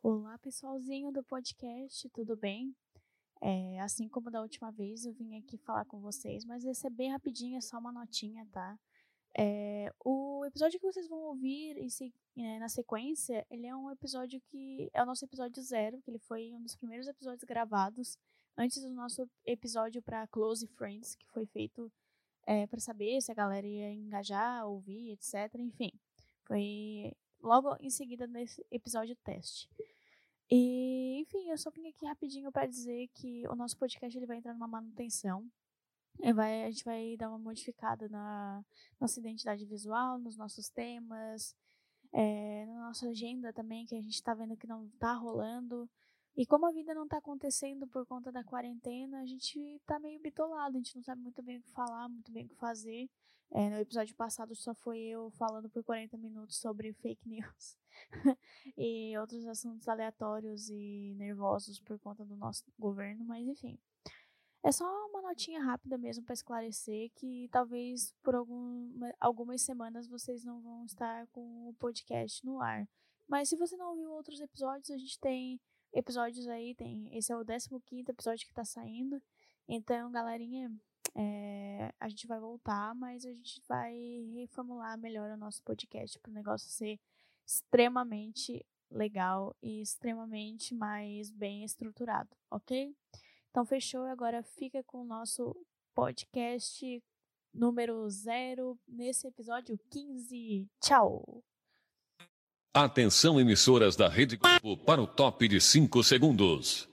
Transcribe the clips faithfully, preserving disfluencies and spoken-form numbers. Olá, pessoalzinho do podcast, tudo bem? É, assim como da última vez, eu vim aqui falar com vocês, mas esse é bem rapidinho, é só uma notinha, tá? É, o episódio que vocês vão ouvir em se, né, na sequência, ele é um episódio que é o nosso episódio zero, que ele foi um dos primeiros episódios gravados antes do nosso episódio para Close Friends, que foi feito é, para saber se a galera ia engajar, ouvir, etcétera. Enfim, foi logo em seguida nesse episódio teste. E, enfim, eu só vim aqui rapidinho para dizer que o nosso podcast ele vai entrar numa manutenção. Vai, a gente vai dar uma modificada na nossa identidade visual, nos nossos temas, é, na nossa agenda também, que a gente está vendo que não está rolando. E como a vida não está acontecendo por conta da quarentena, a gente está meio bitolado, a gente não sabe muito bem o que falar, muito bem o que fazer. É, no episódio passado só foi eu falando por quarenta minutos sobre fake news e outros assuntos aleatórios e nervosos por conta do nosso governo, mas enfim. É só uma notinha rápida mesmo para esclarecer que talvez por algum, algumas semanas vocês não vão estar com o podcast no ar. Mas se você não ouviu outros episódios, a gente tem episódios aí, tem, esse é o décimo quinto episódio que está saindo. Então, galerinha, É, a gente vai voltar, mas a gente vai reformular melhor o nosso podcast para o negócio ser extremamente legal e extremamente mais bem estruturado, ok? Então, fechou. Agora fica com o nosso podcast número zero nesse episódio quinze. Tchau! Atenção, emissoras da Rede Globo, para o top de cinco segundos.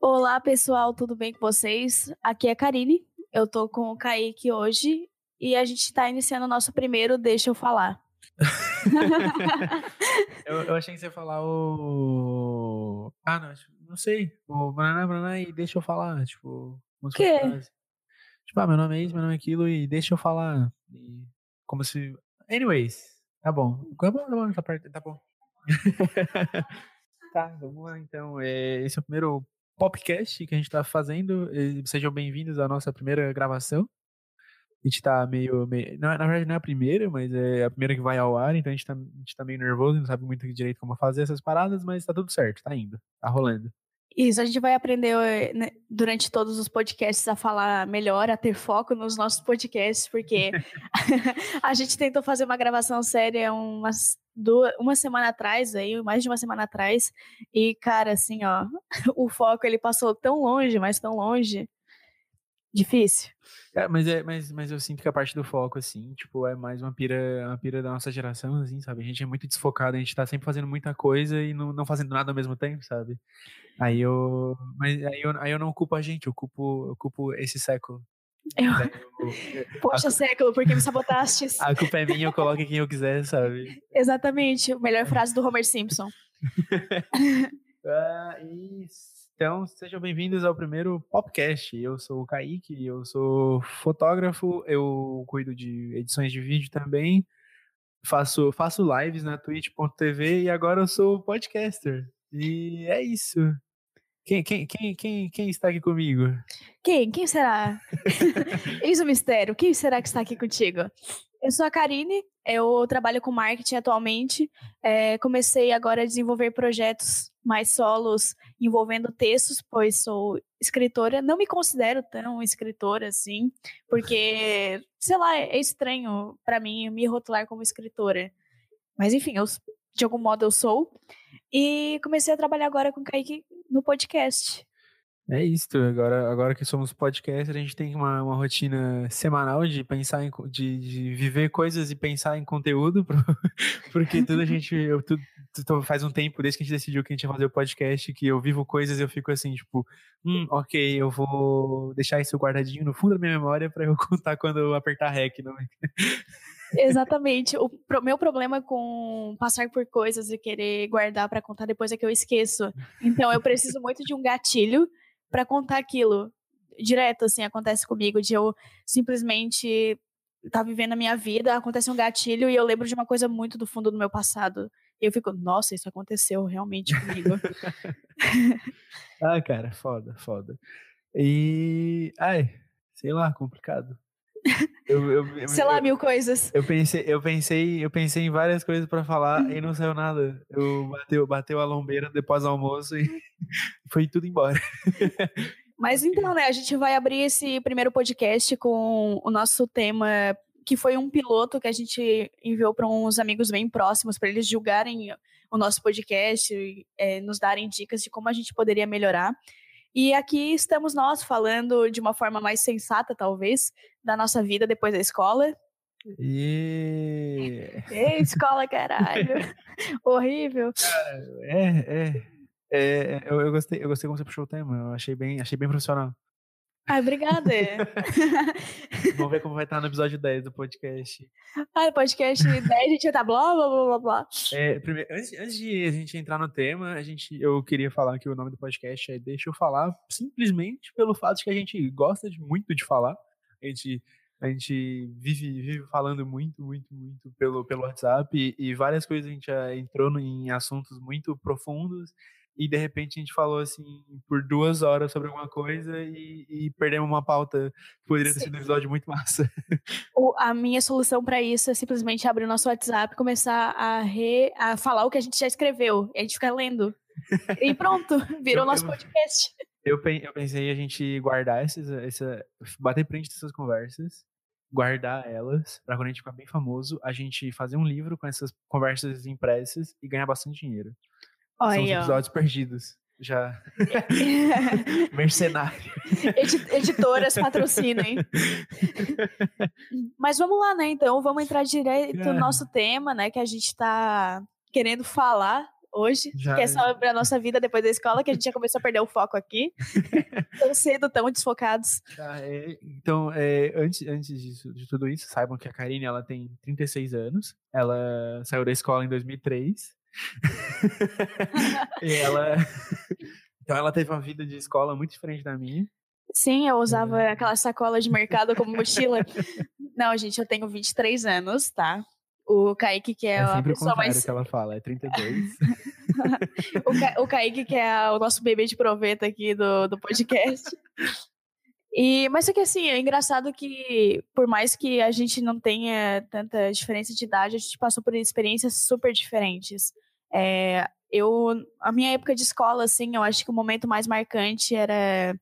Olá, pessoal, tudo bem com vocês? Aqui é a Karine, eu tô com o Kaique hoje e a gente tá iniciando o nosso primeiro Deixa Eu Falar. eu, eu achei que você ia falar o... Ah, não, não sei. O Banana, Banana e Deixa Eu Falar, tipo... O quê? Tipo, ah, meu nome é isso, meu nome é aquilo e Deixa Eu Falar. E como se... Anyways, tá bom. Tá bom, tá bom. Tá, bom. Tá, vamos lá, então. Esse é o primeiro podcast que a gente tá fazendo, sejam bem-vindos à nossa primeira gravação. A gente tá meio, meio... Na verdade não é a primeira, mas é a primeira que vai ao ar, então a gente tá, a gente tá meio nervoso, não sabe muito direito como fazer essas paradas, mas tá tudo certo, tá indo, tá rolando. Isso, a gente vai aprender, né, durante todos os podcasts a falar melhor, a ter foco nos nossos podcasts, porque a gente tentou fazer uma gravação séria umas duas, uma semana atrás, aí, mais de uma semana atrás, e, cara, assim, ó, o foco ele passou tão longe, mas tão longe, difícil. É, mas, é, mas, mas eu sinto que a parte do foco, assim, tipo, é mais uma pira, uma pira da nossa geração, assim, sabe? A gente é muito desfocado, a gente tá sempre fazendo muita coisa e não, não fazendo nada ao mesmo tempo, sabe? Aí eu... Mas aí eu, aí eu não culpo a gente, eu culpo, eu culpo esse século. Eu... Eu... Poxa, a... século, por que me sabotaste? A culpa é minha, eu coloco em quem eu quiser, sabe? Exatamente, a melhor frase do Homer Simpson. Ah, isso. Então, sejam bem-vindos ao primeiro podcast. Eu sou o Kaique, eu sou fotógrafo, eu cuido de edições de vídeo também, faço, faço lives na Twitch ponto tê vê e agora eu sou podcaster. E é isso. Quem, quem, quem, quem, quem está aqui comigo? Quem? Quem será? Eis o mistério. Quem será que está aqui contigo? Eu sou a Karine, eu trabalho com marketing atualmente, é, comecei agora a desenvolver projetos mais solos envolvendo textos, pois sou escritora, não me considero tão escritora assim, porque, sei lá, é estranho para mim me rotular como escritora, mas enfim, eu, de algum modo eu sou, e comecei a trabalhar agora com o Kaique no podcast. É isso, agora, agora que somos podcasters, a gente tem uma, uma rotina semanal de pensar em, de, de viver coisas e pensar em conteúdo, pro, porque tudo a gente, eu, tudo, tudo, faz um tempo, desde que a gente decidiu que a gente ia fazer o podcast, que eu vivo coisas e eu fico assim, tipo, hum, ok, eu vou deixar isso guardadinho no fundo da minha memória para eu contar quando eu apertar REC. Não. Exatamente, o pro, meu problema com passar por coisas e querer guardar para contar depois é que eu esqueço, então eu preciso muito de um gatilho pra contar aquilo, direto assim, acontece comigo, de eu simplesmente tá vivendo a minha vida, acontece um gatilho e eu lembro de uma coisa muito do fundo do meu passado. E eu fico, nossa, isso aconteceu realmente comigo. Ah, cara, foda, foda. E, ai, sei lá, complicado. Eu, eu, eu, sei lá, eu, mil coisas. Eu pensei, eu pensei, eu pensei em várias coisas pra falar e não saiu nada. Eu bateu, bateu a lombeira depois do almoço e foi tudo embora. Mas então, né, a gente vai abrir esse primeiro podcast com o nosso tema, que foi um piloto que a gente enviou para uns amigos bem próximos, para eles julgarem o nosso podcast, é, nos darem dicas de como a gente poderia melhorar. E aqui estamos nós falando de uma forma mais sensata, talvez, da nossa vida depois da escola. E... Ei, escola, caralho! Horrível! É, é. é eu, eu, gostei, eu gostei como você puxou o tema. Eu achei bem, achei bem profissional. Ah, obrigada! Vamos ver como vai estar no episódio dez do podcast. Ah, no podcast dez a gente já tá blá, blá, blá, blá, blá. É, primeiro, antes, antes de a gente entrar no tema, a gente, eu queria falar que o nome do podcast é Deixa Eu Falar, simplesmente pelo fato de que a gente gosta de, muito de falar. A gente, a gente vive, vive falando muito, muito, muito pelo, pelo WhatsApp e, e várias coisas a gente já entrou no, em assuntos muito profundos. E de repente a gente falou assim por duas horas sobre alguma coisa e, e perdemos uma pauta que poderia ter sido um episódio muito massa. O, a minha solução para isso é simplesmente abrir o nosso WhatsApp e começar a, re, a falar o que a gente já escreveu. E a gente fica lendo. E pronto, virou eu, nosso podcast. Eu, eu pensei a gente guardar essas... Essa, bater print dessas conversas, guardar elas, para quando a gente ficar bem famoso, a gente fazer um livro com essas conversas impressas e ganhar bastante dinheiro. Olha, são os episódios ó. perdidos, já. Mercenário. Editoras patrocinem. Mas vamos lá, né, então, vamos entrar direto já. no nosso tema, né, que a gente tá querendo falar hoje, já, que é sobre a nossa vida depois da escola, que a gente já começou a perder o foco aqui, tão cedo, tão desfocados. Já, é, então, é, antes, antes disso, de tudo isso, saibam que a Karine, ela tem trinta e seis anos, ela saiu da escola em dois mil e três, e ela então ela teve uma vida de escola muito diferente da minha. Sim, eu usava é. aquela sacola de mercado como mochila. Não, gente, eu tenho vinte e três anos, tá? O Kaique, que é, é a pessoa mais... É sempre o contrário que ela fala, é trinta e dois. o, Ka... o Kaique, que é o nosso bebê de proveta aqui do, do podcast. E... Mas só que assim, é engraçado que por mais que a gente não tenha tanta diferença de idade, a gente passou por experiências super diferentes. É, eu, a minha época de escola, assim, eu acho que o momento mais marcante era,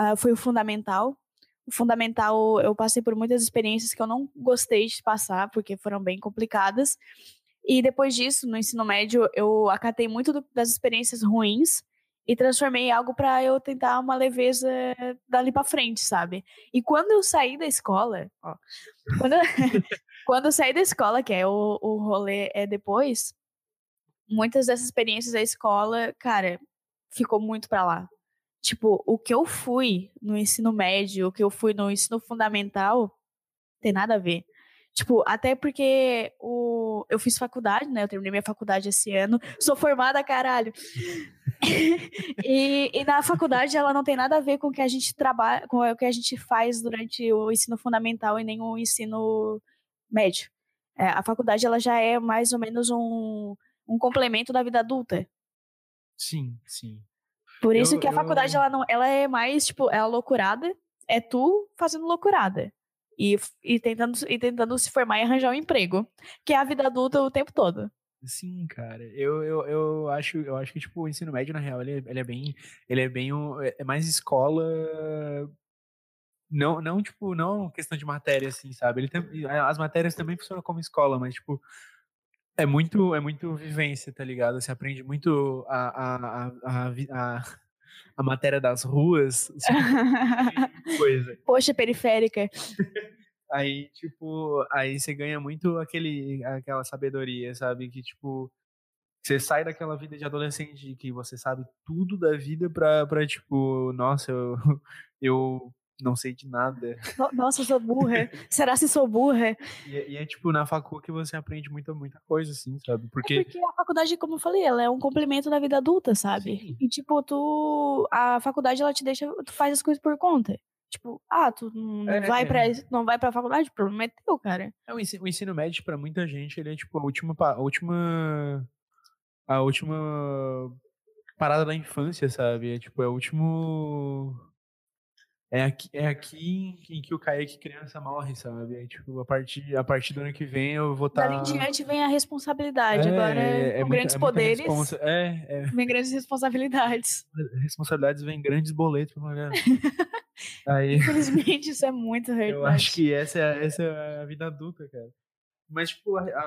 uh, foi o fundamental. O fundamental, eu passei por muitas experiências que eu não gostei de passar, porque foram bem complicadas. E depois disso, no ensino médio, eu acatei muito do, das experiências ruins e transformei em algo para eu tentar uma leveza dali para frente, sabe? E quando eu saí da escola... Ó, quando, eu, quando eu saí da escola, que é o, o rolê é depois... Muitas dessas experiências da escola, cara, ficou muito pra lá. Tipo, o que eu fui no ensino médio, o que eu fui no ensino fundamental, tem nada a ver. Tipo, até porque o... eu fiz faculdade, né? Eu terminei minha faculdade esse ano. Sou formada, caralho! e, e na faculdade ela não tem nada a ver com o que a gente trabalha, com o que a gente faz durante o ensino fundamental e nem o ensino médio. É, a faculdade ela já é mais ou menos um... um complemento da vida adulta. Sim, sim. Por isso eu, que a eu... faculdade, ela, não, ela é mais, tipo, ela é loucurada, é tu fazendo loucurada. E, e, tentando, e tentando se formar e arranjar um emprego. Que é a vida adulta o tempo todo. Sim, cara. Eu, eu, eu, acho, eu acho que, tipo, o ensino médio, na real, ele, ele é bem... Ele é bem... É mais escola... Não, não tipo, não questão de matéria, assim, sabe? Ele tem, as matérias também funcionam como escola, mas, tipo... É muito, é muito vivência, tá ligado? Você aprende muito a, a, a, a, a matéria das ruas. Coisa. Poxa, periférica. Aí, tipo, aí você ganha muito aquele, aquela sabedoria, sabe? Que, tipo, você sai daquela vida de adolescente que você sabe tudo da vida pra, pra tipo, nossa, eu... eu não sei de nada. Nossa, eu sou burra. Será se sou burra? E, e é tipo na facul que você aprende muita, muita coisa, assim, sabe? Porque... É porque a faculdade, como eu falei, ela é um complemento da vida adulta, sabe? Sim. E tipo, tu... A faculdade, ela te deixa... Tu faz as coisas por conta. Tipo, ah, tu não, é, vai, é. Pra, não vai pra faculdade, o problema é teu, cara. É, o, ensino, o ensino médio, pra muita gente, ele é tipo a última, a última, a última parada da infância, sabe? É tipo, é o último... É aqui, é aqui em, em que o Kaique criança morre, sabe? É, tipo, a partir, a partir do ano que vem eu vou estar... Tá... Dali em diante vem a responsabilidade, é, agora é, com é grandes muita, poderes, é responsa... é, é... vem grandes responsabilidades. Responsabilidades vem grandes boletos pra pagar. Aí, infelizmente, isso é muito verdade. Eu acho que essa é, essa é a vida adulta, cara. Mas, tipo, a, a,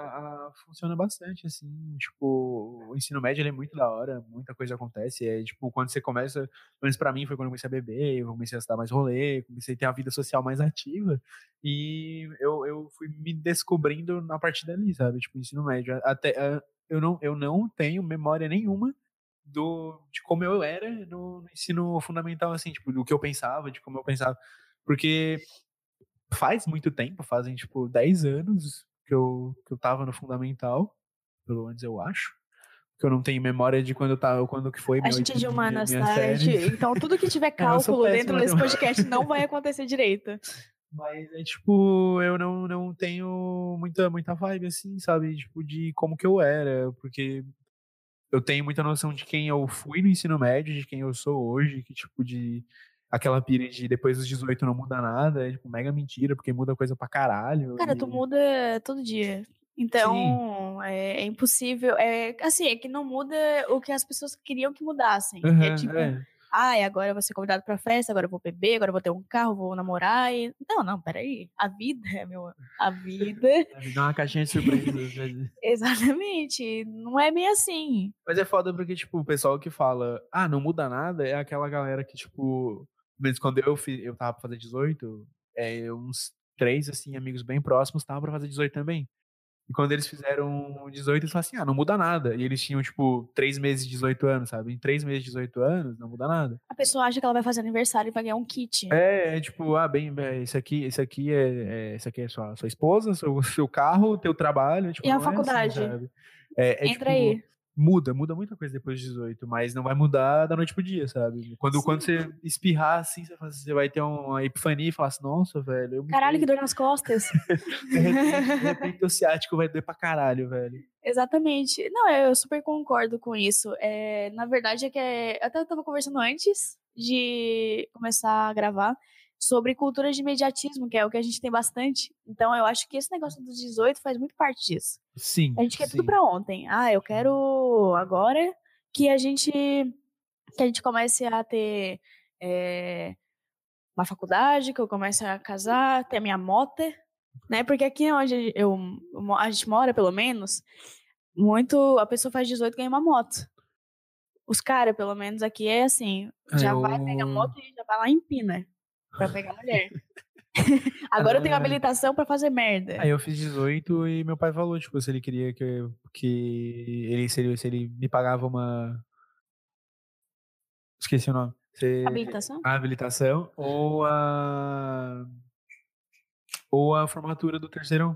a funciona bastante, assim. Tipo, o ensino médio, ele é muito da hora. Muita coisa acontece. É, tipo, quando você começa... Pelo menos pra mim, foi quando eu comecei a beber. Eu comecei a estar mais rolê. Comecei a ter a vida social mais ativa. E eu, eu fui me descobrindo na parte dali, sabe? Tipo, ensino médio. Até, eu, não, eu não tenho memória nenhuma do, de como eu era no, no ensino fundamental, assim, tipo, do que eu pensava, de como eu pensava, porque faz muito tempo, fazem, tipo, dez anos que eu, que eu tava no fundamental, pelo menos eu acho, que eu não tenho memória de quando, eu tava, quando que foi. A meu, gente é de humanas, tá? Então, tudo que tiver cálculo dentro desse podcast não vai acontecer direito. Mas é tipo, eu não, não tenho muita, muita vibe, assim, sabe, tipo, de como que eu era, porque... Eu tenho muita noção de quem eu fui no ensino médio, de quem eu sou hoje, que tipo de... Aquela pira de depois dos dezoito não muda nada, é tipo mega mentira, porque muda coisa pra caralho. Cara, e... tu muda todo dia. Então, é, é impossível. É, assim, é que não muda o que as pessoas queriam que mudassem. Uhum, é tipo, é. ai, agora eu vou ser convidado pra festa, agora eu vou beber, agora eu vou ter um carro, vou namorar e... Não, não, peraí. A vida, meu... A vida... A vida é uma caixinha de surpresas. Exatamente. Não é bem assim. Mas é foda porque, tipo, o pessoal que fala, ah, não muda nada, é aquela galera que, tipo... Mesmo quando eu, fiz, eu tava pra fazer dezoito, é, uns três, assim, amigos bem próximos estavam pra fazer dezoito também. E quando eles fizeram dezoito, eles falaram assim, ah, não muda nada. E eles tinham, tipo, três meses de dezoito anos, sabe? Em três meses de dezoito anos, não muda nada. A pessoa acha que ela vai fazer aniversário e vai ganhar um kit. É, é tipo, ah, bem, esse aqui, esse aqui é, é, esse aqui é sua, sua esposa, seu, seu carro, teu trabalho. Tipo, e a faculdade? É assim, sabe? É, é, Entra tipo, aí. Muda, muda muita coisa depois de dezoito, mas não vai mudar da noite pro dia, sabe? Quando, quando você espirrar, assim, você vai ter uma epifania e falar assim, nossa, velho... Eu caralho, me... que dor nas costas! de, repente, de repente o ciático vai doer pra caralho, velho. Exatamente. Não, eu super concordo com isso. É, na verdade, é que... É... Eu até tava conversando antes de começar a gravar sobre cultura de imediatismo, que é o que a gente tem bastante. Então, eu acho que esse negócio dos dezoito faz muito parte disso. Sim. A gente quer sim. Tudo pra ontem. Ah, eu quero agora que a gente, que a gente comece a ter é, uma faculdade, que eu comece a casar, ter a minha moto, né? Porque aqui onde eu, a gente mora, pelo menos, muito, a pessoa faz dezoito e ganha uma moto. Os caras, pelo menos, aqui é assim, já eu... vai pegar a moto e já vai lá em Pina pra pegar mulher. Agora ah, eu tenho habilitação pra fazer merda. Aí eu fiz dezoito e meu pai falou, tipo, se ele queria que, que ele, se ele, se ele me pagava uma... Esqueci o nome. Se... Habilitação? A habilitação ou a... Ou a formatura do terceirão.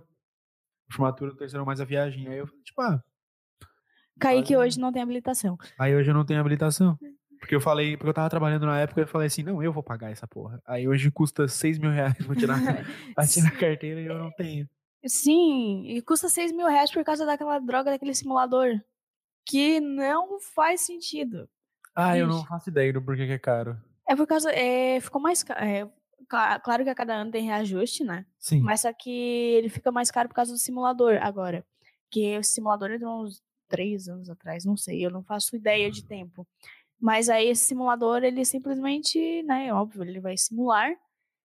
Formatura do terceirão mais a viagem. Aí eu falei, tipo, ah... Kaique hoje não tem habilitação. Aí hoje eu não tenho habilitação. Porque eu falei, porque eu tava trabalhando na época, eu falei assim, não, eu vou pagar essa porra. Aí hoje custa seis mil reais pra tirar, pra tirar a carteira e eu não tenho. Sim, e custa seis mil reais por causa daquela droga, daquele simulador. Que não faz sentido. Ah, gente, eu não faço ideia do porquê que é caro. É por causa, é, ficou mais caro. É, claro que a cada ano tem reajuste, né? Sim. Mas só que ele fica mais caro por causa do simulador agora. Que o simulador entrou uns três anos atrás, não sei, eu não faço ideia de tempo. Mas aí esse simulador, ele simplesmente, né, óbvio, ele vai simular.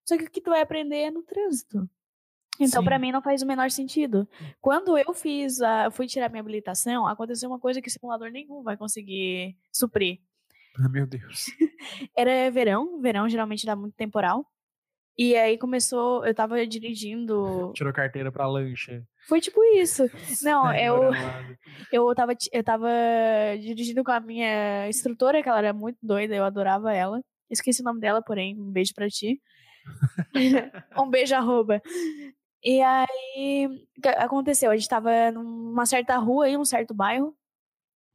Só que o que tu vai aprender é no trânsito. Então, sim, pra mim, não faz o menor sentido. Quando eu fiz, a, fui tirar minha habilitação, aconteceu uma coisa que simulador nenhum vai conseguir suprir. Ah, meu Deus. Era verão, verão geralmente dá muito temporal. E aí começou, eu tava dirigindo... Tirou carteira pra lancha. Foi tipo isso. Não, eu, eu, tava, eu tava dirigindo com a minha instrutora, que ela era muito doida, eu adorava ela. Esqueci o nome dela, porém, um beijo pra ti. Um beijo, arroba. E aí, aconteceu, a gente tava numa certa rua, em um certo bairro,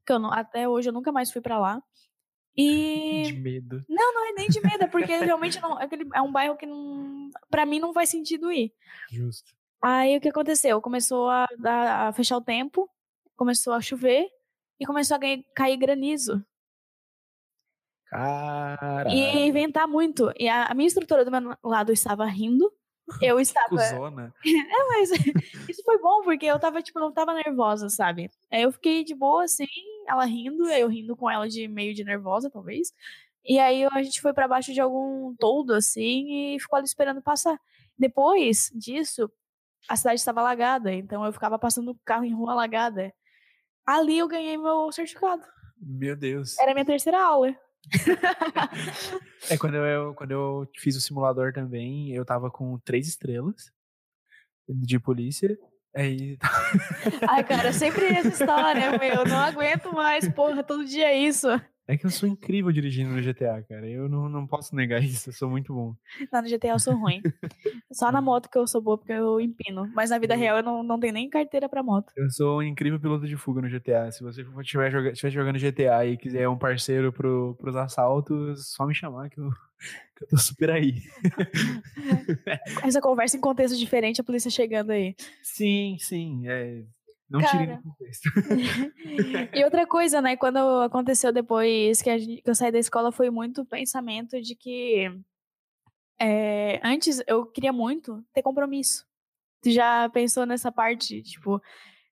que eu não, até hoje eu nunca mais fui pra lá. E... De medo. Não, não é nem de medo, é porque realmente não, aquele, é um bairro que não, pra mim não faz sentido ir. Justo. Aí o que aconteceu? Começou a, a, a fechar o tempo, começou a chover e começou a cair granizo. Caralho. E inventar muito. E a, a minha instrutora do meu lado estava rindo. Eu estava... Cusona. É, mas isso foi bom, porque eu tava, tipo, não tava nervosa, sabe? Aí eu fiquei de boa, assim, ela rindo, eu rindo com ela de meio de nervosa, talvez. E aí a gente foi pra baixo de algum toldo, assim, e ficou ali esperando passar. Depois disso, a cidade estava alagada, então eu ficava passando o carro em rua alagada. Ali eu ganhei meu certificado. Meu Deus. Era a minha terceira aula. É, quando eu, quando eu fiz o simulador também, eu tava com três estrelas de polícia. Aí... Ai, cara, sempre essa história, meu. Não aguento mais, porra, todo dia é isso. É que eu sou incrível dirigindo no G T A, cara. Eu não, não posso negar isso, eu sou muito bom. Não, no G T A eu sou ruim. Só na moto que eu sou boa, porque eu empino. Mas na vida real eu não, não tenho nem carteira pra moto. Eu sou um incrível piloto de fuga no G T A. Se você estiver joga, jogando G T A e quiser um parceiro pro, pros assaltos, só me chamar que eu, que eu tô super aí. Essa conversa em contexto diferente, a polícia chegando aí. Sim, sim, é... Não tirei do contexto. E outra coisa, né? Quando aconteceu depois que, a gente, que eu saí da escola, foi muito pensamento de que... É, antes, eu queria muito ter compromisso. Tu já pensou nessa parte? Tipo,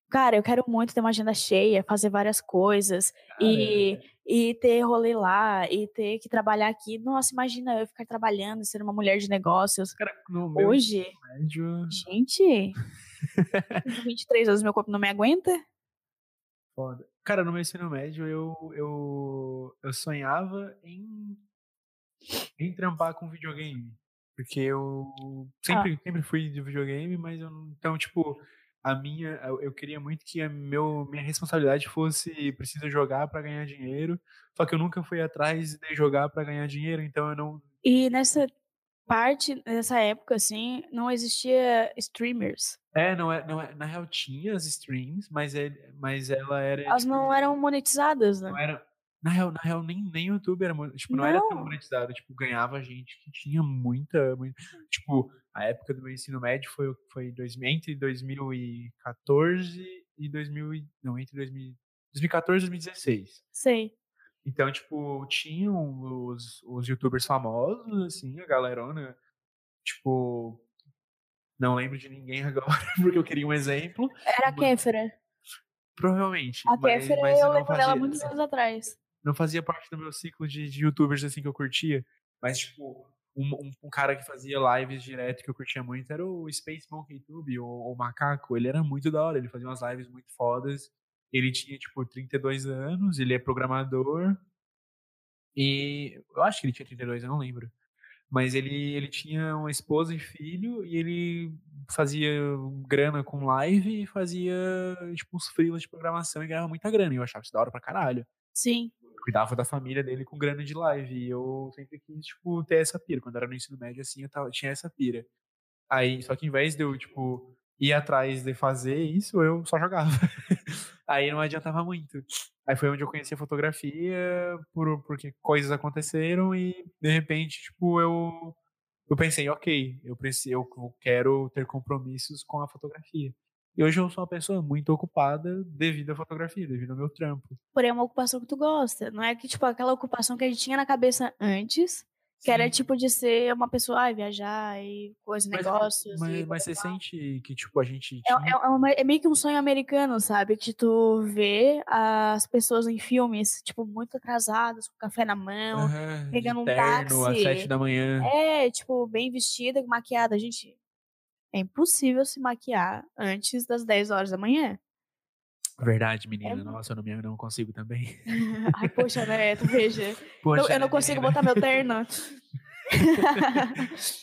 cara, eu quero muito ter uma agenda cheia, fazer várias coisas. Ah, e, é. e ter rolê lá, e ter que trabalhar aqui. Nossa, imagina eu ficar trabalhando, ser uma mulher de negócios. Cara, no meu Hoje... Médio... Gente... vinte e três anos, meu corpo não me aguenta? Foda. Cara, no meu ensino médio eu, eu, eu sonhava em, em trampar com videogame. Porque eu sempre, ah. sempre fui de videogame, mas eu não. Então, tipo, a minha. Eu queria muito que a meu, minha responsabilidade fosse preciso jogar pra ganhar dinheiro. Só que eu nunca fui atrás de jogar pra ganhar dinheiro, então eu não. E nessa. Parte dessa época, assim, não existia streamers. É, não é, não é, na real tinha as streams, mas, é, mas ela era... Elas tipo, não eram monetizadas, né? Não era, na real, na real nem, nem YouTube era, tipo, não, não era tão monetizado. Tipo, ganhava gente que tinha muita... muita tipo, a época do meu ensino médio foi, foi dois, entre dois mil e quatorze e dois mil... Não, entre dois mil, dois mil e quatorze e dois mil e dezesseis. Sei. Então, tipo, tinham os, os youtubers famosos, assim, a galerona, tipo, não lembro de ninguém agora, porque eu queria um exemplo. Era a Kéfera. Provavelmente. A Kéfera, mas, mas eu, eu lembro dela muitos anos atrás. Não fazia parte do meu ciclo de, de youtubers, assim, que eu curtia, mas, tipo, um, um, um cara que fazia lives direto que eu curtia muito era o Space Monkey Tube, o, o Macaco, ele era muito da hora, ele fazia umas lives muito fodas. Ele tinha, tipo, trinta e dois anos, ele é programador. E eu acho que ele tinha trinta e dois, eu não lembro. Mas ele, ele tinha uma esposa e filho, e ele fazia grana com live e fazia, tipo, uns freelas de programação e ganhava muita grana. E eu achava isso da hora pra caralho. Sim. Eu cuidava da família dele com grana de live. E eu sempre quis, tipo, ter essa pira. Quando eu era no ensino médio, assim, eu tava, tinha essa pira. Aí, só que ao invés de eu, tipo, ir atrás de fazer isso, eu só jogava. Aí não adiantava muito. Aí foi onde eu conheci a fotografia, por, porque coisas aconteceram e, de repente, tipo, eu, eu pensei, ok, eu, preciso, eu quero ter compromissos com a fotografia. E hoje eu sou uma pessoa muito ocupada devido à fotografia, devido ao meu trampo. Porém, é uma ocupação que tu gosta. Não é que, tipo, aquela ocupação que a gente tinha na cabeça antes, que Sim. era, tipo, de ser uma pessoa, ah, viajar e coisas, negócios. Mas, e mas você sente que, tipo, a gente... Tinha... É, é, uma, é meio que um sonho americano, sabe? Que tu vê as pessoas em filmes, tipo, muito atrasadas, com café na mão, uhum, pegando um táxi. Às sete da manhã. É, tipo, bem vestida, maquiada. A gente, é impossível se maquiar antes das dez horas da manhã. Verdade, menina. É. Nossa, eu não, eu não consigo também. Ai, poxa, né? Tu veja. Poxa, eu, eu não né, consigo menina. Botar meu terno.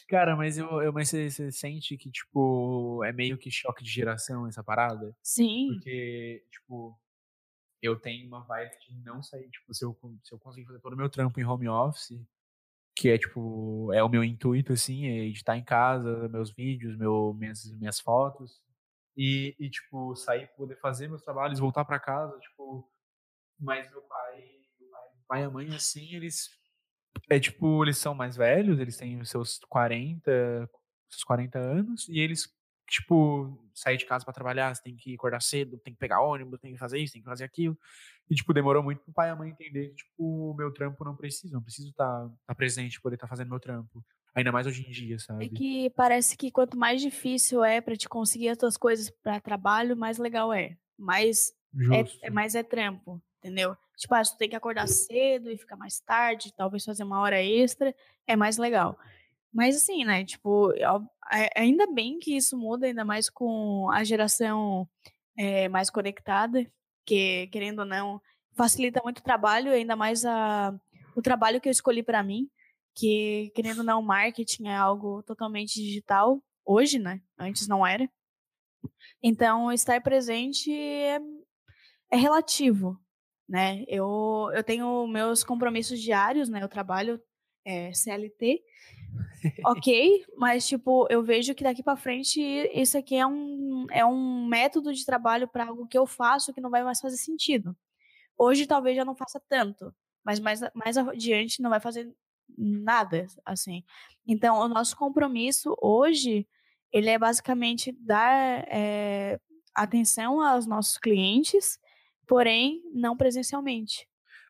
Cara, mas, eu, eu, mas você, você sente que, tipo, é meio que choque de geração essa parada? Sim. Porque, tipo, eu tenho uma vibe de não sair. Tipo, se eu, se eu conseguir fazer todo o meu trampo em home office, que é, tipo, é o meu intuito, assim, é editar em casa, meus vídeos, meu, minhas, minhas fotos. E, e, tipo, sair, poder fazer meus trabalhos, voltar pra casa, tipo... Mas meu pai, meu pai pai e a mãe, assim, eles... É tipo, eles são mais velhos, eles têm os seus quarenta, seus quarenta anos, e eles, tipo, saem de casa pra trabalhar, você tem que acordar cedo, tem que pegar ônibus, tem que fazer isso, tem que fazer aquilo. E, tipo, demorou muito pro pai e a mãe entender que, tipo, meu trampo não precisa, não preciso estar tá, tá presente, poder estar tá fazendo meu trampo. Ainda mais hoje em dia, sabe? É que parece que quanto mais difícil é pra te conseguir as tuas coisas pra trabalho, mais legal é. Mais é, é, mais é trampo, entendeu? Tipo, ah, tu tem que acordar cedo e ficar mais tarde, talvez fazer uma hora extra, é mais legal. Mas assim, né, tipo, ainda bem que isso muda, ainda mais com a geração é, mais conectada, que, querendo ou não, facilita muito o trabalho, ainda mais a, o trabalho que eu escolhi pra mim, que, querendo ou não, marketing é algo totalmente digital, hoje, né, antes não era. Então, estar presente é, é relativo, né, eu, eu tenho meus compromissos diários, né, eu trabalho é, C L T, ok, mas tipo, eu vejo que daqui pra frente isso aqui é um, é um método de trabalho pra algo que eu faço que não vai mais fazer sentido. Hoje talvez já não faça tanto, mas mais, mais adiante não vai fazer nada, assim. Então, o nosso compromisso hoje, ele é basicamente dar é, atenção aos nossos clientes, porém, não presencialmente.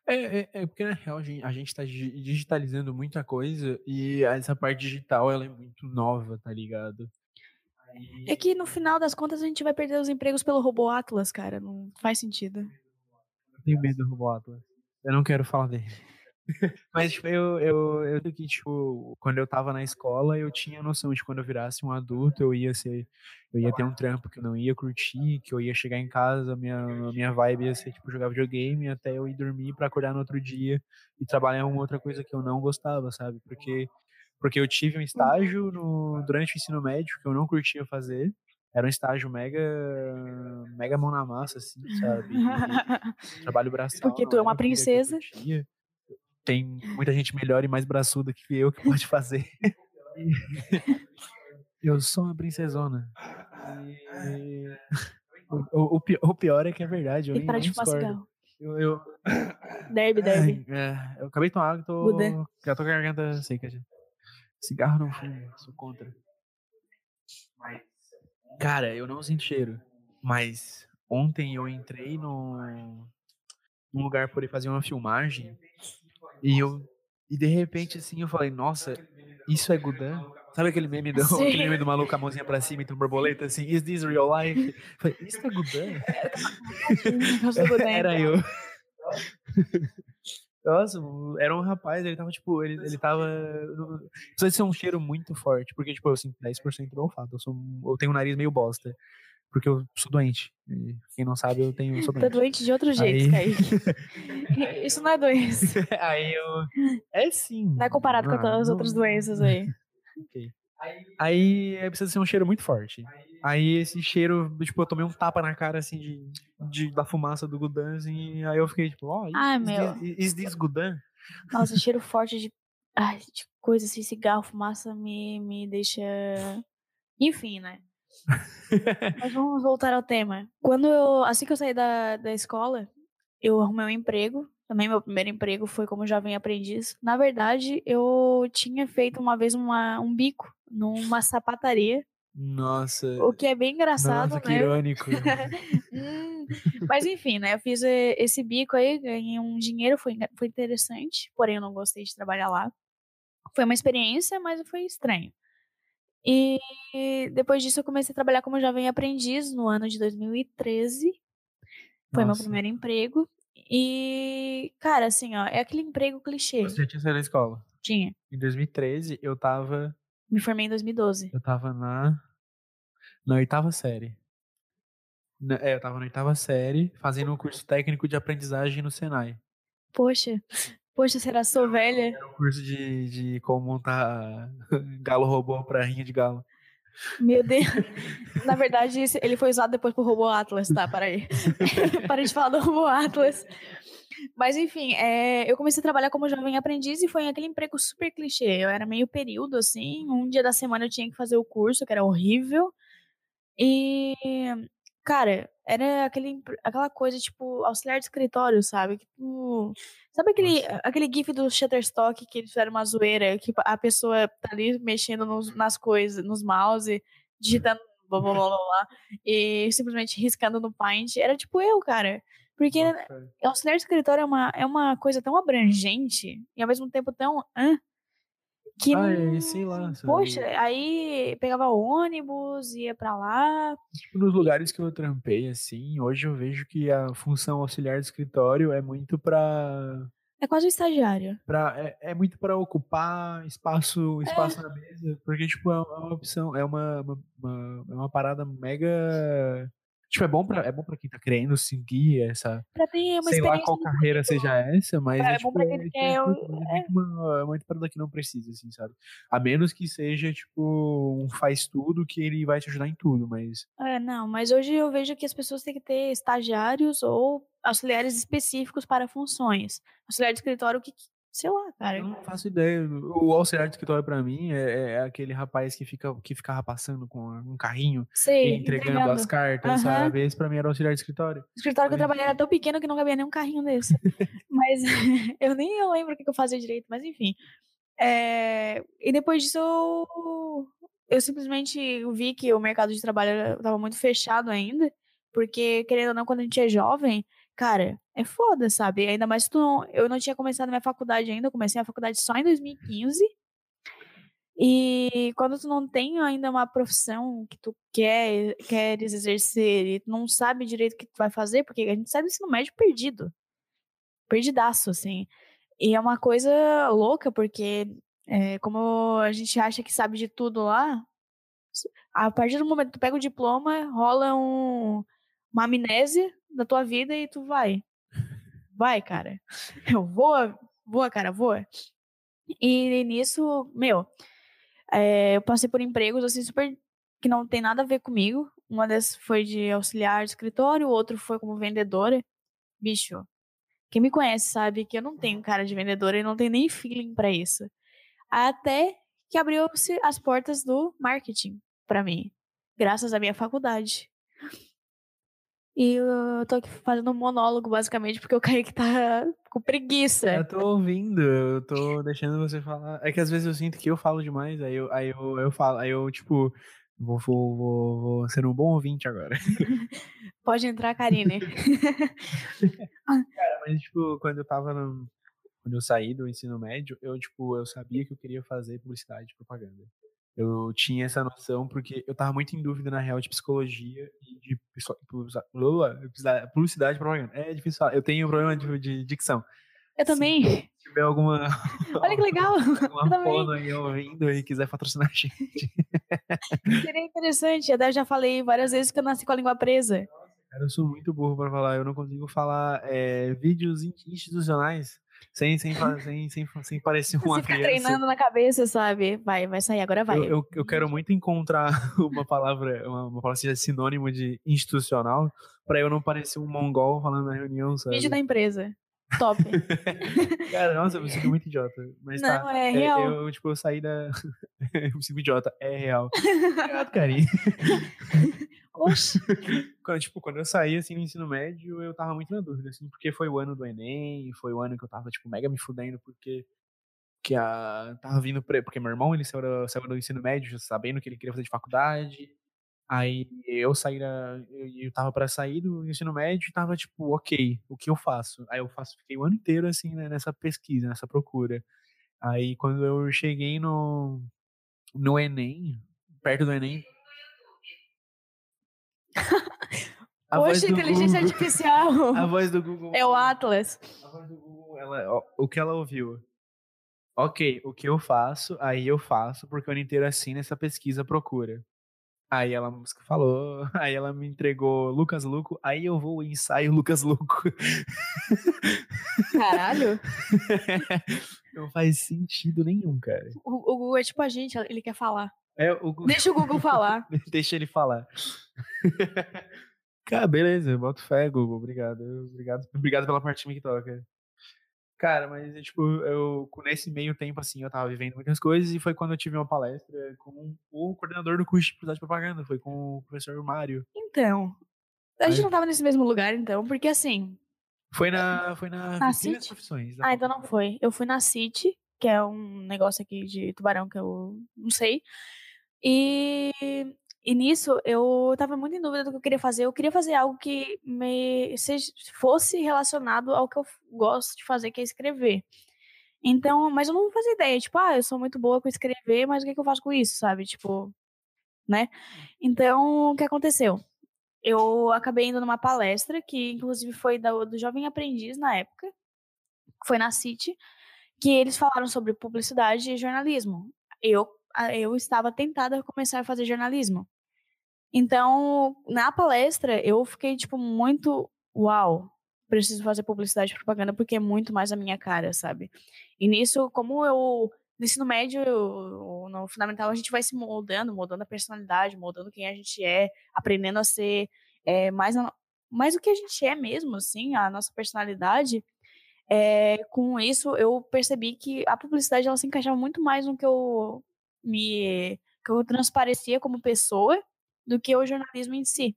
É, é, é porque, na real, a gente está digitalizando muita coisa e essa parte digital, ela é muito nova, tá ligado? Aí... É que, no final das contas, a gente vai perder os empregos pelo robô Atlas, cara. Não faz sentido. Eu tenho medo do robô Atlas. Eu não quero falar dele. Mas, tipo, eu, eu, eu sei que, tipo, quando eu tava na escola, eu tinha noção de quando eu virasse um adulto, eu ia ser, eu ia ter um trampo que eu não ia curtir, que eu ia chegar em casa, a minha, a minha vibe ia ser, tipo, jogar videogame até eu ir dormir pra acordar no outro dia e trabalhar em uma outra coisa que eu não gostava, sabe? Porque, porque eu tive um estágio no, durante o ensino médio que eu não curtia fazer. Era um estágio mega, mega mão na massa, assim, sabe? E, trabalho braçal. Porque tu é uma princesa. Tem muita gente melhor e mais braçuda que eu que pode fazer. Eu sou uma princesona. E... O, o, o pior é que é verdade. Eu e nem, para nem de fumar eu, eu... Derby, derby. É, eu acabei de tomar água, tô... já tô com a garganta seca. Já. Cigarro não fumo, sou contra. Mas... Cara, eu não sinto cheiro. Mas ontem eu entrei num no... lugar por ir fazer uma filmagem. E eu, e de repente, assim, eu falei, nossa, isso é Gudin? Sabe aquele meme do, aquele meme do maluco com a mãozinha pra cima e tem um borboleta, assim, is this real life? Eu falei, isso é Gudin? Era eu. Nossa, era um rapaz, ele tava, tipo, ele, ele tava... Precisa ser um cheiro muito forte, porque, tipo, eu sinto dez por cento do olfato, eu, sou, eu tenho um nariz meio bosta. Porque eu sou doente. E quem não sabe, eu tenho sou doente. Tá doente de outro jeito, aí... Kaique. Isso não é doença. Aí eu... É sim. Não é comparado não, com as não... outras doenças aí. Okay. Aí, aí precisa ser um cheiro muito forte. Aí esse cheiro, tipo, eu tomei um tapa na cara, assim, de, de, da fumaça do Gudin, assim, aí eu fiquei, tipo, ó, oh, is, meu... is, is this Gudin? Nossa, cheiro forte de, ai, de coisa assim, cigarro, fumaça, me, me deixa... Enfim, né? Mas vamos voltar ao tema. Quando eu, assim que eu saí da, da escola, eu arrumei um emprego. Também meu primeiro emprego foi como jovem aprendiz. Na verdade, eu tinha feito uma vez uma, um bico numa sapataria. Nossa. O que é bem engraçado, nossa, que né? Irônico. hum, mas enfim, né? Eu fiz esse bico aí, ganhei um dinheiro, foi, foi interessante. Porém, eu não gostei de trabalhar lá. Foi uma experiência, mas foi estranho. E depois disso eu comecei a trabalhar como jovem aprendiz no ano de dois mil e treze. Foi Nossa. Meu primeiro emprego. E, cara, assim, ó, é aquele emprego clichê. Você tinha saído da escola? Tinha. Em dois mil e treze eu tava... Me formei em dois mil e doze. Eu tava na... Na oitava série. Na... É, eu tava na oitava série fazendo um curso técnico de aprendizagem no Senai. Poxa... Poxa, será que sou velha? Era um curso de, de como montar galo robô pra rinha de galo. Meu Deus. Na verdade, ele foi usado depois pro robô Atlas, tá? Para aí. Para de falar do robô Atlas. Mas, enfim, é, eu comecei a trabalhar como jovem aprendiz e foi aquele emprego super clichê. Eu era meio período, assim. Um dia da semana eu tinha que fazer o curso, que era horrível. E, cara, era aquele, aquela coisa, tipo, auxiliar de escritório, sabe? Tipo, sabe aquele, aquele gif do Shutterstock que eles fizeram uma zoeira, que a pessoa tá ali mexendo nos, nas coisas, nos mouse, digitando blá, blá, blá, blá, blá, e simplesmente riscando no Paint? Era tipo eu, cara. Porque okay. auxiliar de escritório é uma, é uma coisa tão abrangente e ao mesmo tempo tão... Hã? Que ah, não... sei lá. Poxa, sabe? Aí pegava ônibus, ia pra lá. Tipo, nos lugares que eu trampei, assim, hoje eu vejo que a função auxiliar de escritório é muito pra... É quase um estagiário. Pra, é, é muito pra ocupar espaço, espaço é. na mesa, porque, tipo, é uma opção, é uma, uma, uma, uma parada mega... Tipo, é bom pra, é bom pra quem tá querendo seguir essa... Pra ter uma sei lá qual carreira futuro. Seja essa, mas... É, é tipo, bom pra quem é, quer... É, é, é, uma, é uma parada que não precisa, assim, sabe? A menos que seja, tipo, um faz tudo que ele vai te ajudar em tudo, mas... É, não, mas hoje eu vejo que as pessoas têm que ter estagiários ou auxiliares específicos para funções. Auxiliar de escritório, o que... Sei lá, cara. Eu não faço ideia. O auxiliar de escritório pra mim é, é aquele rapaz que, fica, que ficava passando com um carrinho Sei, e entregando, entregando as cartas, uhum. sabe? Esse pra mim era auxiliar de escritório. O escritório mas... que eu trabalhei era tão pequeno que não cabia nem um carrinho desse. Mas eu nem lembro o que eu fazia direito, mas enfim. É... E depois disso eu... eu simplesmente vi que o mercado de trabalho tava muito fechado ainda, porque, querendo ou não, quando a gente é jovem, cara, é foda, sabe? Ainda mais que tu não, eu não tinha começado minha faculdade ainda. Eu comecei a faculdade só em dois mil e quinze. E quando tu não tem ainda uma profissão que tu quer, queres exercer e tu não sabe direito o que tu vai fazer, porque a gente sai do ensino médio perdido. Perdidaço, assim. E é uma coisa louca, porque é, como a gente acha que sabe de tudo lá, a partir do momento que tu pega o diploma, rola um... uma amnésia da tua vida e tu vai. Vai, cara. Eu voa, voa, cara, voa. E nisso, meu, é, eu passei por empregos, assim, super... que não tem nada a ver comigo. Uma dessas foi de auxiliar de escritório, o outro foi como vendedora. Bicho, quem me conhece sabe que eu não tenho cara de vendedora e não tenho nem feeling pra isso. Até que abriu-se as portas do marketing pra mim. Graças à minha faculdade. E eu tô aqui fazendo um monólogo, basicamente, porque o Kaique tá com preguiça. Eu tô ouvindo, eu tô deixando você falar. É que às vezes eu sinto que eu falo demais, aí eu, aí eu, eu falo, aí eu, tipo, vou, vou, vou, vou ser um bom ouvinte agora. Pode entrar, Karine. Cara, mas, tipo, quando eu tava no, quando eu saí do ensino médio, eu, tipo, eu sabia que eu queria fazer publicidade e propaganda. Eu tinha essa noção porque eu tava muito em dúvida, na real, de psicologia e de publicidade e propaganda. É difícil falar. Eu tenho um problema de, de dicção. Eu também. Se tiver alguma... Olha que legal. Alguma fono aí ouvindo e quiser patrocinar a gente. Seria interessante. Até eu já falei várias vezes que eu nasci com a língua presa. Nossa, cara, eu sou muito burro pra falar. Eu não consigo falar é, vídeos institucionais. Sem, sem, sem, sem, sem parecer uma criança. Você fica treinando na cabeça, sabe? Vai, vai sair, agora vai. Eu, eu, eu quero muito encontrar uma palavra, uma, uma palavra sinônimo de institucional, pra eu não parecer um mongol falando na reunião, sabe? Vídeo da empresa. Top. Cara, nossa, eu me sinto muito idiota. Mas não, tá, é real. Eu, eu, tipo, eu saí da... eu me sinto idiota, é real. Obrigado, carinho. Oxi. Quando, tipo, quando eu saí, assim, do ensino médio, eu tava muito na dúvida, assim, porque foi o ano do Enem, foi o ano que eu tava, tipo, mega me fudendo, porque que a, tava vindo, pre... porque meu irmão, ele saiu do, saiu do ensino médio, sabendo que ele queria fazer de faculdade, aí eu saí, da, eu, eu tava pra sair do ensino médio e tava, tipo, ok, o que eu faço? Aí eu faço, fiquei o ano inteiro, assim, né, nessa pesquisa, nessa procura. Aí, quando eu cheguei no, no Enem, perto do Enem, a Poxa, voz do inteligência Google. Artificial. A voz do Google. É o Atlas. A voz do Google, ela, ó, o que ela ouviu? Ok, o que eu faço, aí eu faço, porque o ano inteiro assim nessa pesquisa procura. Aí ela falou, aí ela me entregou Lucas Luco, aí eu vou e ensaio Lucas Luco. Caralho. Não faz sentido nenhum, cara. O, o Google é tipo a gente, ele quer falar. É, o Google... Deixa o Google falar. Deixa ele falar. Cara, beleza, eu boto fé, Google. Obrigado. Obrigado, obrigado pela parte que toca. Cara, mas tipo, eu nesse meio tempo, assim, eu tava vivendo muitas coisas e foi quando eu tive uma palestra com o coordenador do curso de publicidade e propaganda, foi com o professor Mário. Então, A gente não tava nesse mesmo lugar, então, porque assim... Foi na... Foi na, na City? Profissões, ah, então não foi. Eu fui na City, que é um negócio aqui de Tubarão que eu não sei. E... E nisso, eu tava muito em dúvida do que eu queria fazer. Eu queria fazer algo que me seja, fosse relacionado ao que eu gosto de fazer, que é escrever. Então, mas eu não fazia ideia. Tipo, ah, eu sou muito boa com escrever, mas o que, que eu faço com isso, sabe? Tipo, né? Então, o que aconteceu? Eu acabei indo numa palestra, que inclusive foi da, do Jovem Aprendiz na época, foi na City, que eles falaram sobre publicidade e jornalismo. Eu, eu estava tentada a começar a fazer jornalismo. Então, na palestra, eu fiquei, tipo, muito, uau, preciso fazer publicidade e propaganda, porque é muito mais a minha cara, sabe? E nisso, como eu, no ensino médio, eu, no fundamental, a gente vai se moldando, moldando a personalidade, moldando quem a gente é, aprendendo a ser é, mais, mais o que a gente é mesmo, assim, a nossa personalidade. É, com isso, eu percebi que a publicidade, ela se encaixava muito mais no que eu me... que eu transparecia como pessoa, do que o jornalismo em si.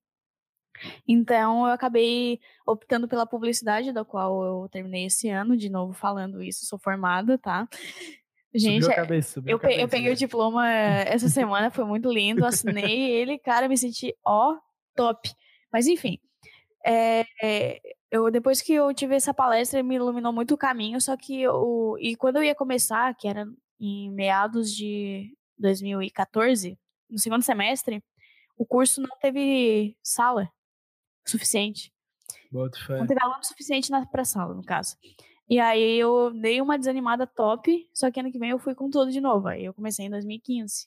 Então, eu acabei optando pela publicidade, da qual eu terminei esse ano, de novo falando isso, sou formada, tá? Gente, subiu a cabeça, subiu eu, a cabeça, eu peguei né? o diploma essa semana, foi muito lindo, assinei ele, cara, me senti, ó, top. Mas, enfim, é, eu, depois que eu tive essa palestra, me iluminou muito o caminho, só que, eu, e quando eu ia começar, que era em meados de dois mil e catorze, no segundo semestre, o curso não teve sala suficiente. Não teve aluno suficiente para a sala, no caso. E aí eu dei uma desanimada top, só que ano que vem eu fui com tudo de novo. Aí eu comecei em dois mil e quinze.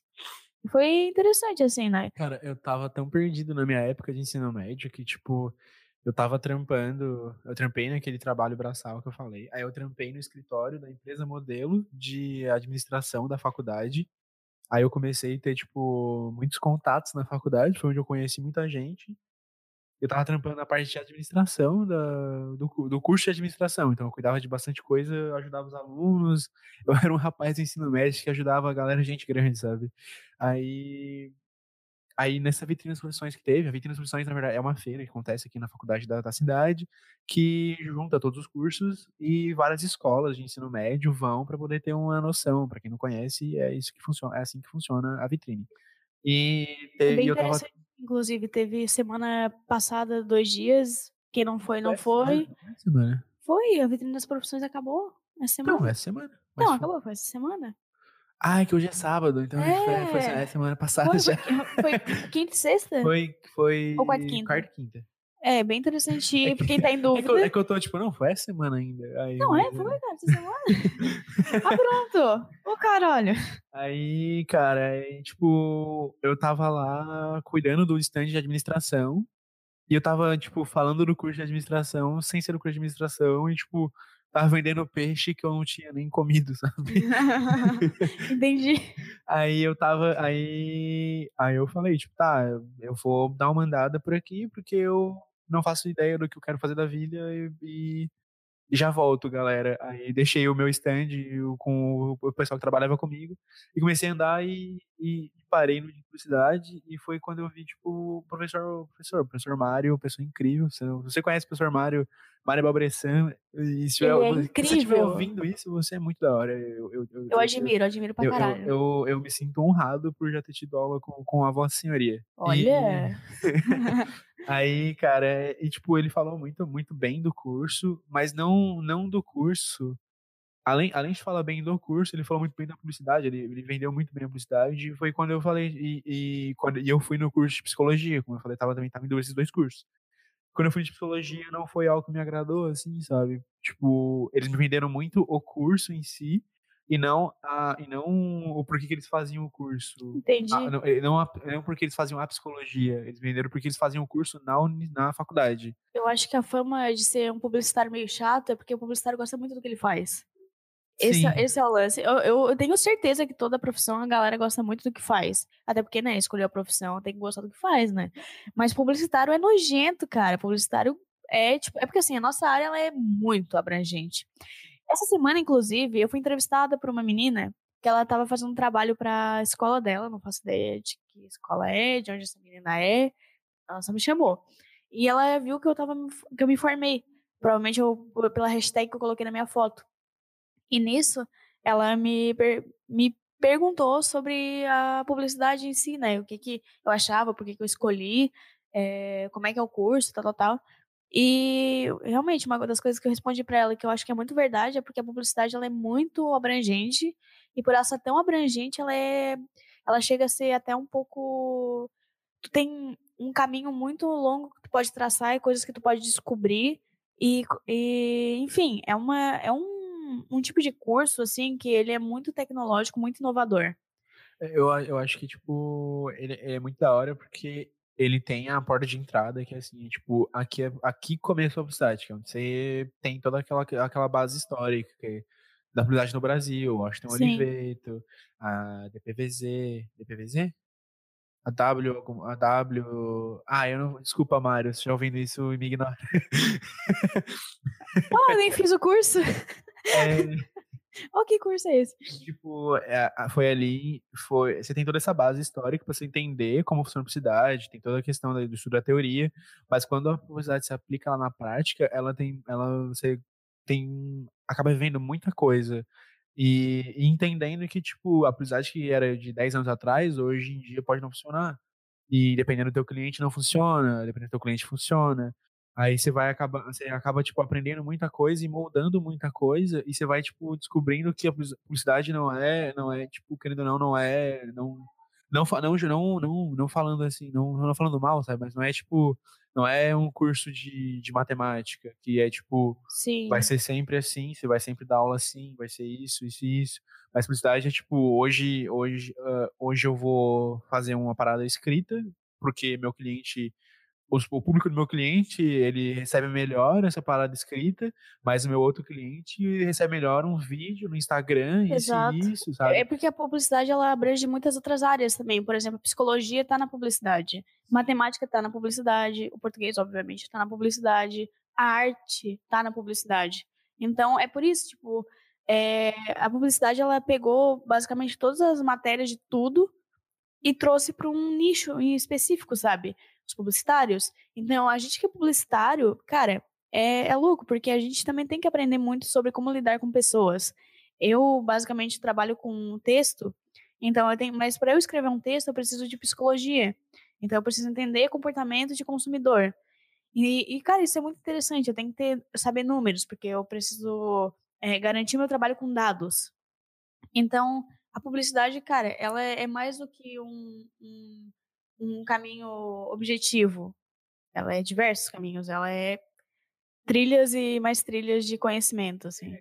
Foi interessante, assim, né? Cara, eu tava tão perdido na minha época de ensino médio que, tipo, eu tava trampando... Eu trampei naquele trabalho braçal que eu falei. Aí eu trampei no escritório da empresa modelo de administração da faculdade. Aí eu comecei a ter, tipo, muitos contatos na faculdade, foi onde eu conheci muita gente. Eu tava trampando na parte de administração, da, do, do curso de administração, então eu cuidava de bastante coisa, eu ajudava os alunos, eu era um rapaz do ensino médio que ajudava a galera, gente grande, sabe? Aí, aí nessa vitrine das profissões que teve, a vitrine das profissões, na verdade, é uma feira que acontece aqui na faculdade da, da cidade, que junta todos os cursos e várias escolas de ensino médio vão para poder ter uma noção. Para quem não conhece, é isso que funciona, é assim que funciona a vitrine. E teve, é bem interessante, eu tava... inclusive teve semana passada dois dias, quem não foi, não foi. Foi, semana. foi a vitrine das profissões acabou essa semana. Não, essa semana. Não, foi. acabou, foi essa semana. Ah, é que hoje é sábado, então é. foi, foi semana passada foi, já. Foi, foi quinta e sexta? Foi, foi... Ou quarta e quinta. Quarta e quinta. É, bem interessante, é que, porque tá em dúvida. É que, eu, é que eu tô, tipo, não, foi essa semana ainda. Aí, não, é, foi verdade, essa semana. Ah, pronto. Ô, caralho. Aí, cara, aí, tipo, eu tava lá cuidando do stand de administração e eu tava, tipo, falando do curso de administração sem ser do curso de administração e, tipo, tava vendendo peixe que eu não tinha nem comido, sabe? Entendi. Aí eu tava, aí, aí eu falei, tipo, tá, eu vou dar uma andada por aqui porque eu não faço ideia do que eu quero fazer da vida e, e já volto, galera. Aí deixei o meu stand eu, com o pessoal que trabalhava comigo e comecei a andar e, e parei no de publicidade e foi quando eu vi, tipo, o professor, o professor, o professor Mário, pessoa incrível. Você, você conhece o professor Mário, Mário Barbressan? E se Ele eu, é você incrível. Estiver ouvindo isso, você é muito da hora. Eu, eu, eu, eu admiro, eu admiro pra caralho. Eu, eu, eu, eu me sinto honrado por já ter tido aula com, com a vossa senhoria. Olha! E... Aí, cara, e tipo, ele falou muito, muito bem do curso, mas não, não do curso. Além, além de falar bem do curso, ele falou muito bem da publicidade, ele, ele vendeu muito bem a publicidade, e foi quando eu falei, e, e, quando, e eu fui no curso de psicologia, como eu falei, tava também tava indo esses dois cursos. Quando eu fui de psicologia, não foi algo que me agradou, assim, sabe? Tipo, eles me venderam muito o curso em si, e não, a, e não o porquê que eles faziam o curso. Entendi. A, não, não, a, não porque eles faziam a psicologia, eles venderam porque eles faziam o curso na, na faculdade. Eu acho que a fama de ser um publicitário meio chato é porque o publicitário gosta muito do que ele faz. Esse, esse é o lance. Eu, eu, eu tenho certeza que toda profissão a galera gosta muito do que faz. Até porque, né, escolheu a profissão, tem que gostar do que faz, né? Mas publicitário é nojento, cara. Publicitário é, tipo... É porque, assim, a nossa área, ela é muito abrangente. Essa semana, inclusive, eu fui entrevistada por uma menina que ela tava fazendo um trabalho pra escola dela. Não faço ideia de que escola é, de onde essa menina é. Ela só me chamou. E ela viu que eu, tava, que eu me formei. Provavelmente eu, pela hashtag que eu coloquei na minha foto. E nisso, ela me, me perguntou sobre a publicidade em si, né? O que, que eu achava, por que, que eu escolhi, é, como é que é o curso, tal, tal, tal. E realmente, uma das coisas que eu respondi para ela, que eu acho que é muito verdade, é porque a publicidade ela é muito abrangente. E por ela ser tão abrangente, ela, é, ela chega a ser até um pouco... Tu tem um caminho muito longo que tu pode traçar e coisas que tu pode descobrir. E, e enfim, é, uma, é um, um tipo de curso, assim, que ele é muito tecnológico, muito inovador. Eu, eu acho que, tipo, ele é muito da hora porque... ele tem a porta de entrada que é assim, tipo, aqui, aqui começou a publicidade, que é onde você tem toda aquela, aquela base histórica que, da publicidade no Brasil. Acho que tem o Oliveira, a D P V Z, D P V Z? A W, a W... Ah, eu não... Desculpa, Mário, se já ouvindo isso, me ignora. Ah, eu nem fiz o curso. É... Oh, que curso é esse? Tipo, foi ali, foi, você tem toda essa base histórica para você entender como funciona a publicidade, tem toda a questão do estudo da teoria, mas quando a publicidade se aplica lá na prática, ela tem, ela, você tem, acaba vendo muita coisa e, e entendendo que, tipo, a publicidade que era de dez anos atrás, hoje em dia pode não funcionar, e dependendo do teu cliente não funciona, dependendo do teu cliente funciona. Aí você vai acabar, você acaba, tipo, aprendendo muita coisa e moldando muita coisa, e você vai, tipo, descobrindo que a publicidade não é, não é, tipo, querendo ou não, não é, não, não, não, não, não falando assim, não, não falando mal, sabe, mas não é, tipo, não é um curso de, de matemática, que é, tipo, Sim. vai ser sempre assim, você vai sempre dar aula assim, vai ser isso, isso e isso, mas publicidade é, tipo, hoje, hoje, uh, hoje eu vou fazer uma parada escrita, porque meu cliente... o público do meu cliente, ele recebe melhor essa parada escrita, mas o meu outro cliente recebe melhor um vídeo no Instagram, Exato. isso, isso, sabe? É porque a publicidade, ela abrange muitas outras áreas também. Por exemplo, a psicologia está na publicidade, matemática está na publicidade, o português, obviamente, está na publicidade, a arte está na publicidade. Então, é por isso, tipo, é, a publicidade, ela pegou basicamente todas as matérias de tudo e trouxe para um nicho em específico, sabe? Os publicitários. Então, a gente que é publicitário, cara, é, é louco, porque a gente também tem que aprender muito sobre como lidar com pessoas. Eu, basicamente, trabalho com texto, então eu tenho, mas para eu escrever um texto, eu preciso de psicologia. Então, eu preciso entender comportamento de consumidor. E, e cara, isso é muito interessante, eu tenho que ter, saber números, porque eu preciso é, garantir meu trabalho com dados. Então, a publicidade, cara, ela é mais do que um... um um caminho objetivo. Ela é diversos caminhos, ela é trilhas e mais trilhas de conhecimento, assim.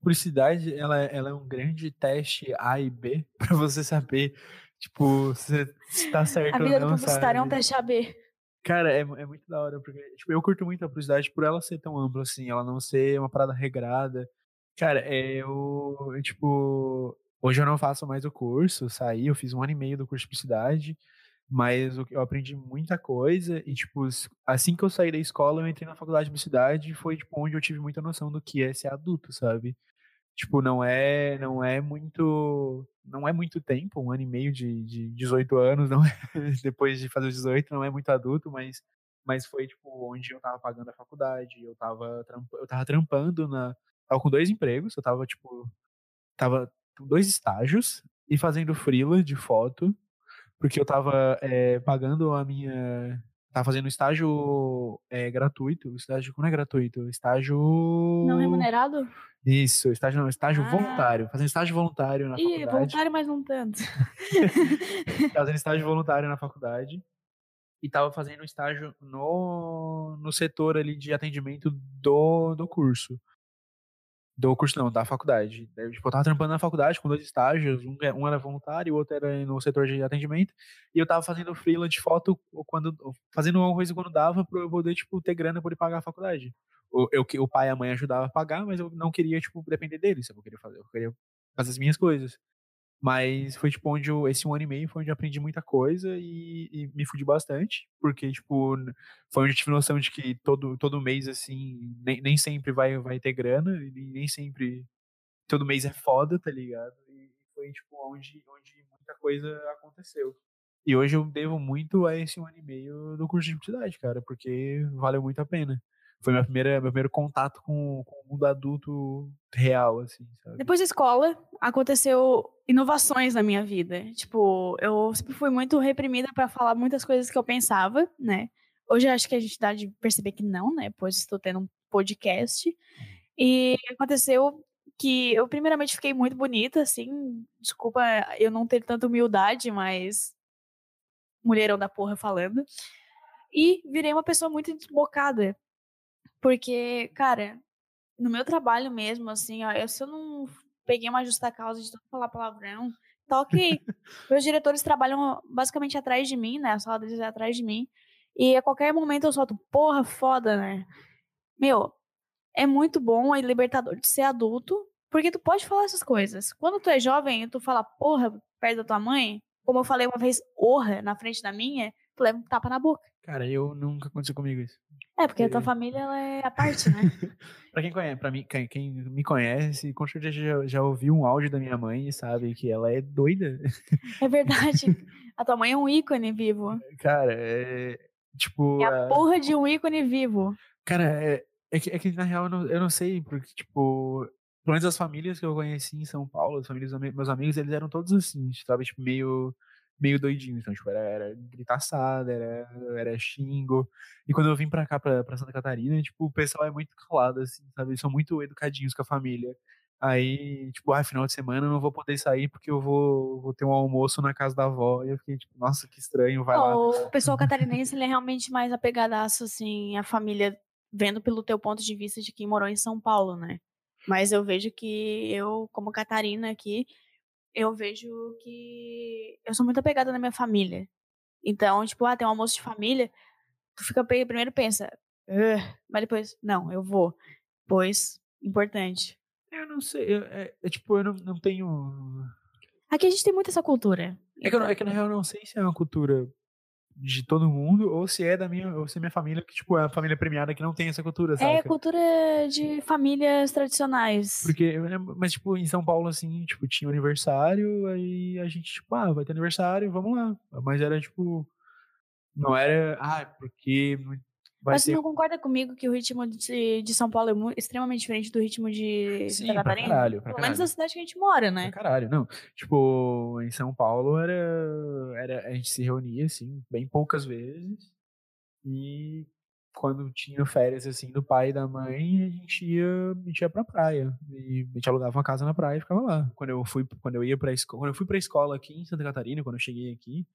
Publicidade, ela, ela é um grande teste A e B para você saber, tipo, se tá certo ou não. A vida do publicitário é um teste A B. Cara, é, é muito da hora, porque tipo, eu curto muito a publicidade por ela ser tão ampla, assim, ela não ser uma parada regrada. Cara, é, eu, eu, tipo, hoje eu não faço mais o curso, saí, eu fiz um ano e meio do curso de publicidade, mas eu aprendi muita coisa e, tipo, assim que eu saí da escola, eu entrei na faculdade de publicidade e foi, tipo, onde eu tive muita noção do que é ser adulto, sabe? Tipo, não é, não é muito, não é muito tempo, um ano e meio de, de dezoito anos, não é, depois de fazer os dezoito, não é muito adulto, mas, mas foi, tipo, onde eu tava pagando a faculdade, eu tava, trampa, eu tava trampando na... Tava com dois empregos, eu tava, tipo, tava com dois estágios e fazendo freela de foto, porque eu tava é, pagando a minha... Tava fazendo estágio é, gratuito. Estágio não é gratuito. Estágio... Não remunerado? Isso. Estágio não. Estágio ah. voluntário. Fazendo estágio voluntário na Ih, faculdade. Ih, voluntário, mas não tanto. Tava fazendo estágio voluntário na faculdade. E tava fazendo estágio no, no setor ali de atendimento do, do curso. Do curso não, da faculdade. Eu, tipo, eu tava trampando na faculdade com dois estágios, um, um era voluntário, o outro era no setor de atendimento, e eu tava fazendo freelance de foto, quando, fazendo alguma coisa quando dava, pra eu poder, tipo, ter grana pra poder pagar a faculdade. Eu, eu, o pai e a mãe ajudavam a pagar, mas eu não queria, tipo, depender deles, eu queria fazer, eu queria fazer as minhas coisas. Mas foi, tipo, onde eu, esse um ano e meio foi onde eu aprendi muita coisa e, e me fudi bastante, porque, tipo, foi onde eu tive noção de que todo, todo mês, assim, nem, nem sempre vai, vai ter grana, e nem sempre, todo mês é foda, tá ligado? E foi, tipo, onde, onde muita coisa aconteceu. E hoje eu devo muito a esse um ano e meio do curso de publicidade, cara, porque valeu muito a pena. Foi minha primeira, meu primeiro contato com, com o mundo adulto real, assim, sabe? Depois da escola, aconteceu inovações na minha vida. Tipo, eu sempre fui muito reprimida pra falar muitas coisas que eu pensava, né? Hoje eu acho que a gente dá de perceber que não, né? Pois estou tendo um podcast. E aconteceu que eu primeiramente fiquei muito bonita, assim. Desculpa eu não ter tanta humildade, mas... mulherão da porra falando. E virei uma pessoa muito desbocada. Porque, cara, no meu trabalho mesmo, assim, ó, eu, se eu não peguei uma justa causa de não falar palavrão, tá ok. Meus diretores trabalham basicamente atrás de mim, né? A sala deles é atrás de mim. E a qualquer momento eu solto, porra, foda, né? Meu, é muito bom e libertador de ser adulto, porque tu pode falar essas coisas. Quando tu é jovem e tu fala, porra, perto da tua mãe, como eu falei uma vez, orra, na frente da minha, tu leva um tapa na boca. Cara, eu nunca aconteceu comigo isso. É, porque a tua família, ela é a parte, né? Pra quem conhece, pra mim, quem, quem me conhece, com certeza já, já ouviu um áudio da minha mãe e sabe que ela é doida. É verdade. A tua mãe é um ícone vivo. Cara, é... tipo... é a porra a... de um ícone vivo. Cara, é, é, que, é que, na real, eu não, eu não sei, porque, tipo... pelo menos as famílias que eu conheci em São Paulo, as famílias dos meus amigos, eles eram todos assim, sabe? Tipo, meio... meio doidinho, então, tipo, era, era gritaçada, era, era xingo. E quando eu vim pra cá, pra, pra Santa Catarina, tipo, o pessoal é muito calado, assim, sabe? Eles são muito educadinhos com a família. Aí, tipo, ah, final de semana eu não vou poder sair porque eu vou, vou ter um almoço na casa da avó. E eu fiquei, tipo, nossa, que estranho, vai lá. O pessoal catarinense, ele é realmente mais apegadaço, assim, a família, vendo pelo teu ponto de vista de quem morou em São Paulo, né? Mas eu vejo que eu, como Catarina aqui... eu vejo que eu sou muito apegada na minha família. Então, tipo, ah, tem um almoço de família, tu fica, primeiro pensa, mas depois, não, eu vou. Pois, importante. Eu não sei, eu, é, é, tipo, eu não, não tenho... aqui a gente tem muito essa cultura. É, então... que eu, é que, na real, eu não sei se é uma cultura de todo mundo, ou se é da minha, ou se é minha família, que, tipo, é a família premiada que não tem essa cultura, sabe? É, cultura de famílias tradicionais. Porque, mas, tipo, em São Paulo, assim, tipo, tinha aniversário, aí a gente, tipo, ah, vai ter aniversário, vamos lá. Mas era, tipo, não era, ah, porque... vai mas ter... você não concorda comigo que o ritmo de, de São Paulo é muito, extremamente diferente do ritmo de Santa Catarina? Pra caralho, pra Pelo menos na cidade que a gente mora, né? Pra caralho, não. Tipo, em São Paulo era, era, a gente se reunia, assim, bem poucas vezes. E quando tinha férias, assim, do pai e da mãe, a gente ia, a gente ia pra praia. E a gente alugava uma casa na praia e ficava lá. Quando eu, fui, quando eu, ia pra esco- quando eu fui pra escola aqui em Santa Catarina, quando eu cheguei aqui,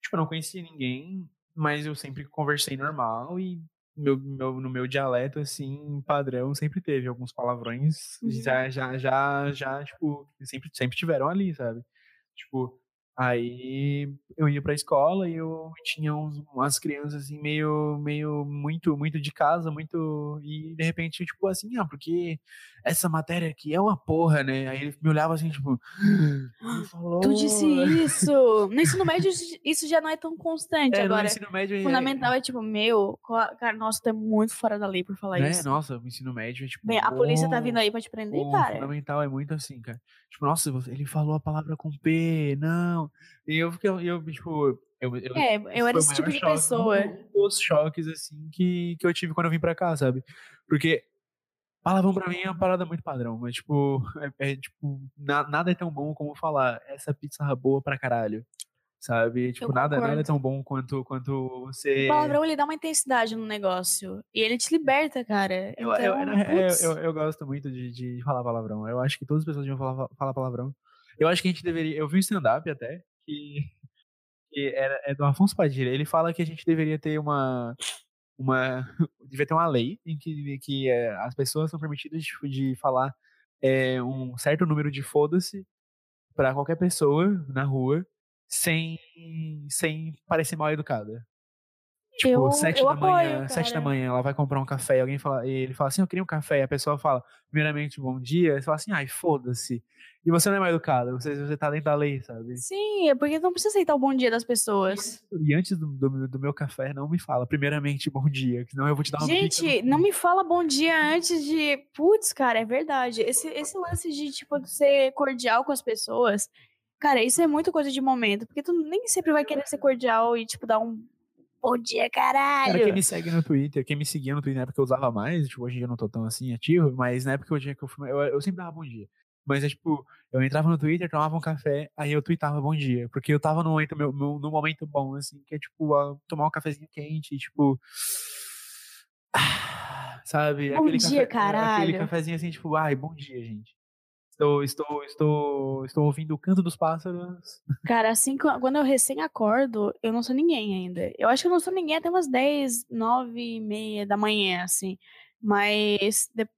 tipo, eu não conhecia ninguém, mas eu sempre conversei normal e... Meu, meu, no meu dialeto, assim, padrão, sempre teve alguns palavrões, uhum. já, já, já, já, tipo, sempre, sempre tiveram ali, sabe? Tipo, aí eu ia pra escola e eu tinha uns, umas crianças, assim, meio, meio, muito, muito de casa, muito, e de repente, tipo, assim, ah, porque essa matéria aqui é uma porra, né? Aí ele me olhava, assim, tipo, falou... tu disse isso! No ensino médio, isso já não é tão constante, é, agora. No ensino médio... O fundamental é, é, tipo, meu, cara, nossa, tu é muito fora da lei por falar né? isso. Nossa, o ensino médio é, tipo... bem, a oh, polícia tá vindo aí pra te prender, oh, cara. O fundamental é muito assim, cara. Tipo, nossa, ele falou a palavra com P, não... E eu fiquei, eu, tipo... Eu, eu, é, eu era esse tipo de choque, pessoa. Um dos choques, assim, que, que eu tive quando eu vim pra cá, sabe? Porque palavrão pra mim é uma parada muito padrão, mas, tipo, é, é, tipo na, nada é tão bom como falar essa pizza boa pra caralho, sabe? Tipo, nada, nada é tão bom quanto, quanto você... O palavrão, ele dá uma intensidade no negócio. E ele te liberta, cara. Então, eu, eu, eu, eu, eu gosto muito de, de falar palavrão. Eu acho que todas as pessoas deviam falar, falar palavrão. Eu acho que a gente deveria... Eu vi um stand-up até, que, que era, é do Afonso Padilha. Ele fala que a gente deveria ter uma... uma devia ter uma lei em que, que é, as pessoas são permitidas de, de falar é, um certo número de foda-se pra qualquer pessoa na rua sem, sem parecer mal educada. Tipo, sete da manhã, sete da manhã, ela vai comprar um café e alguém fala, e ele fala assim, eu queria um café, e a pessoa fala, primeiramente, bom dia, e fala assim, ai, foda-se. E você não é mais educado, você, você tá dentro da lei, sabe? Sim, é porque não precisa aceitar o bom dia das pessoas. E antes do, do, do meu café, não me fala, primeiramente, bom dia, senão eu vou te dar uma... Gente, não me fala bom dia antes de... Putz, cara, é verdade. Esse, esse lance de, tipo, de ser cordial com as pessoas... Cara, isso é muito coisa de momento, porque tu nem sempre vai querer ser cordial e, tipo, dar um bom dia, caralho. Cara, quem me segue no Twitter, quem me seguia no Twitter na época eu usava mais, tipo, hoje em dia eu não tô tão, assim, ativo, mas na época eu tinha que eu, eu, eu sempre dava bom dia. Mas é tipo, eu entrava no Twitter, tomava um café, aí eu tweetava bom dia, porque eu tava num momento, meu, num momento bom, assim, que é tipo, a, tomar um cafezinho quente, tipo... Ah, sabe? Bom aquele dia, café, caralho. Aquele cafezinho assim, tipo, ai, bom dia, gente. Estou, estou, estou, estou ouvindo o canto dos pássaros. Cara, assim, quando eu recém acordo, eu não sou ninguém ainda. Eu acho que eu não sou ninguém até umas dez, nove e meia da manhã, assim. Mas de...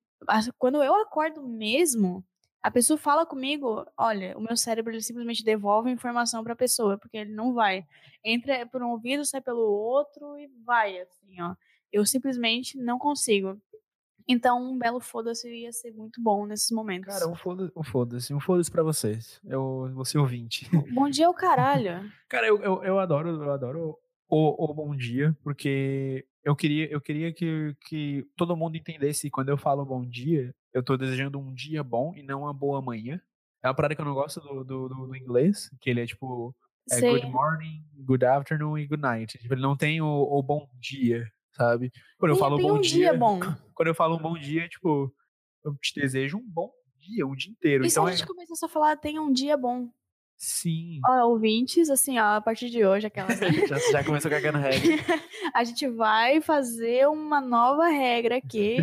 quando eu acordo mesmo, a pessoa fala comigo, olha, o meu cérebro ele simplesmente devolve informação para a pessoa, porque ele não vai. Entra por um ouvido, sai pelo outro e vai, assim, ó. Eu simplesmente não consigo. Então, um belo foda-se ia ser muito bom nesses momentos. Cara, um foda-se, um foda-se, um foda-se pra vocês. Eu vou ser ouvinte. Bom dia é o caralho. Cara, eu, eu, eu adoro, eu adoro o, o bom dia, porque eu queria, eu queria que, que todo mundo entendesse que quando eu falo bom dia, eu tô desejando um dia bom e não uma boa manhã. É uma parada que eu não gosto do, do, do, do inglês, que ele é tipo é good morning, good afternoon e good night. Ele não tem o, o bom dia. Sabe? Quando eu falo bom dia, quando eu falo um bom dia, tipo, eu te desejo um bom dia, um dia inteiro. E se a gente começa só a falar, tenha um dia bom. Sim. Ó, ouvintes, assim, ó, a partir de hoje, aquelas... já, já começou cagando regra. A gente vai fazer uma nova regra aqui.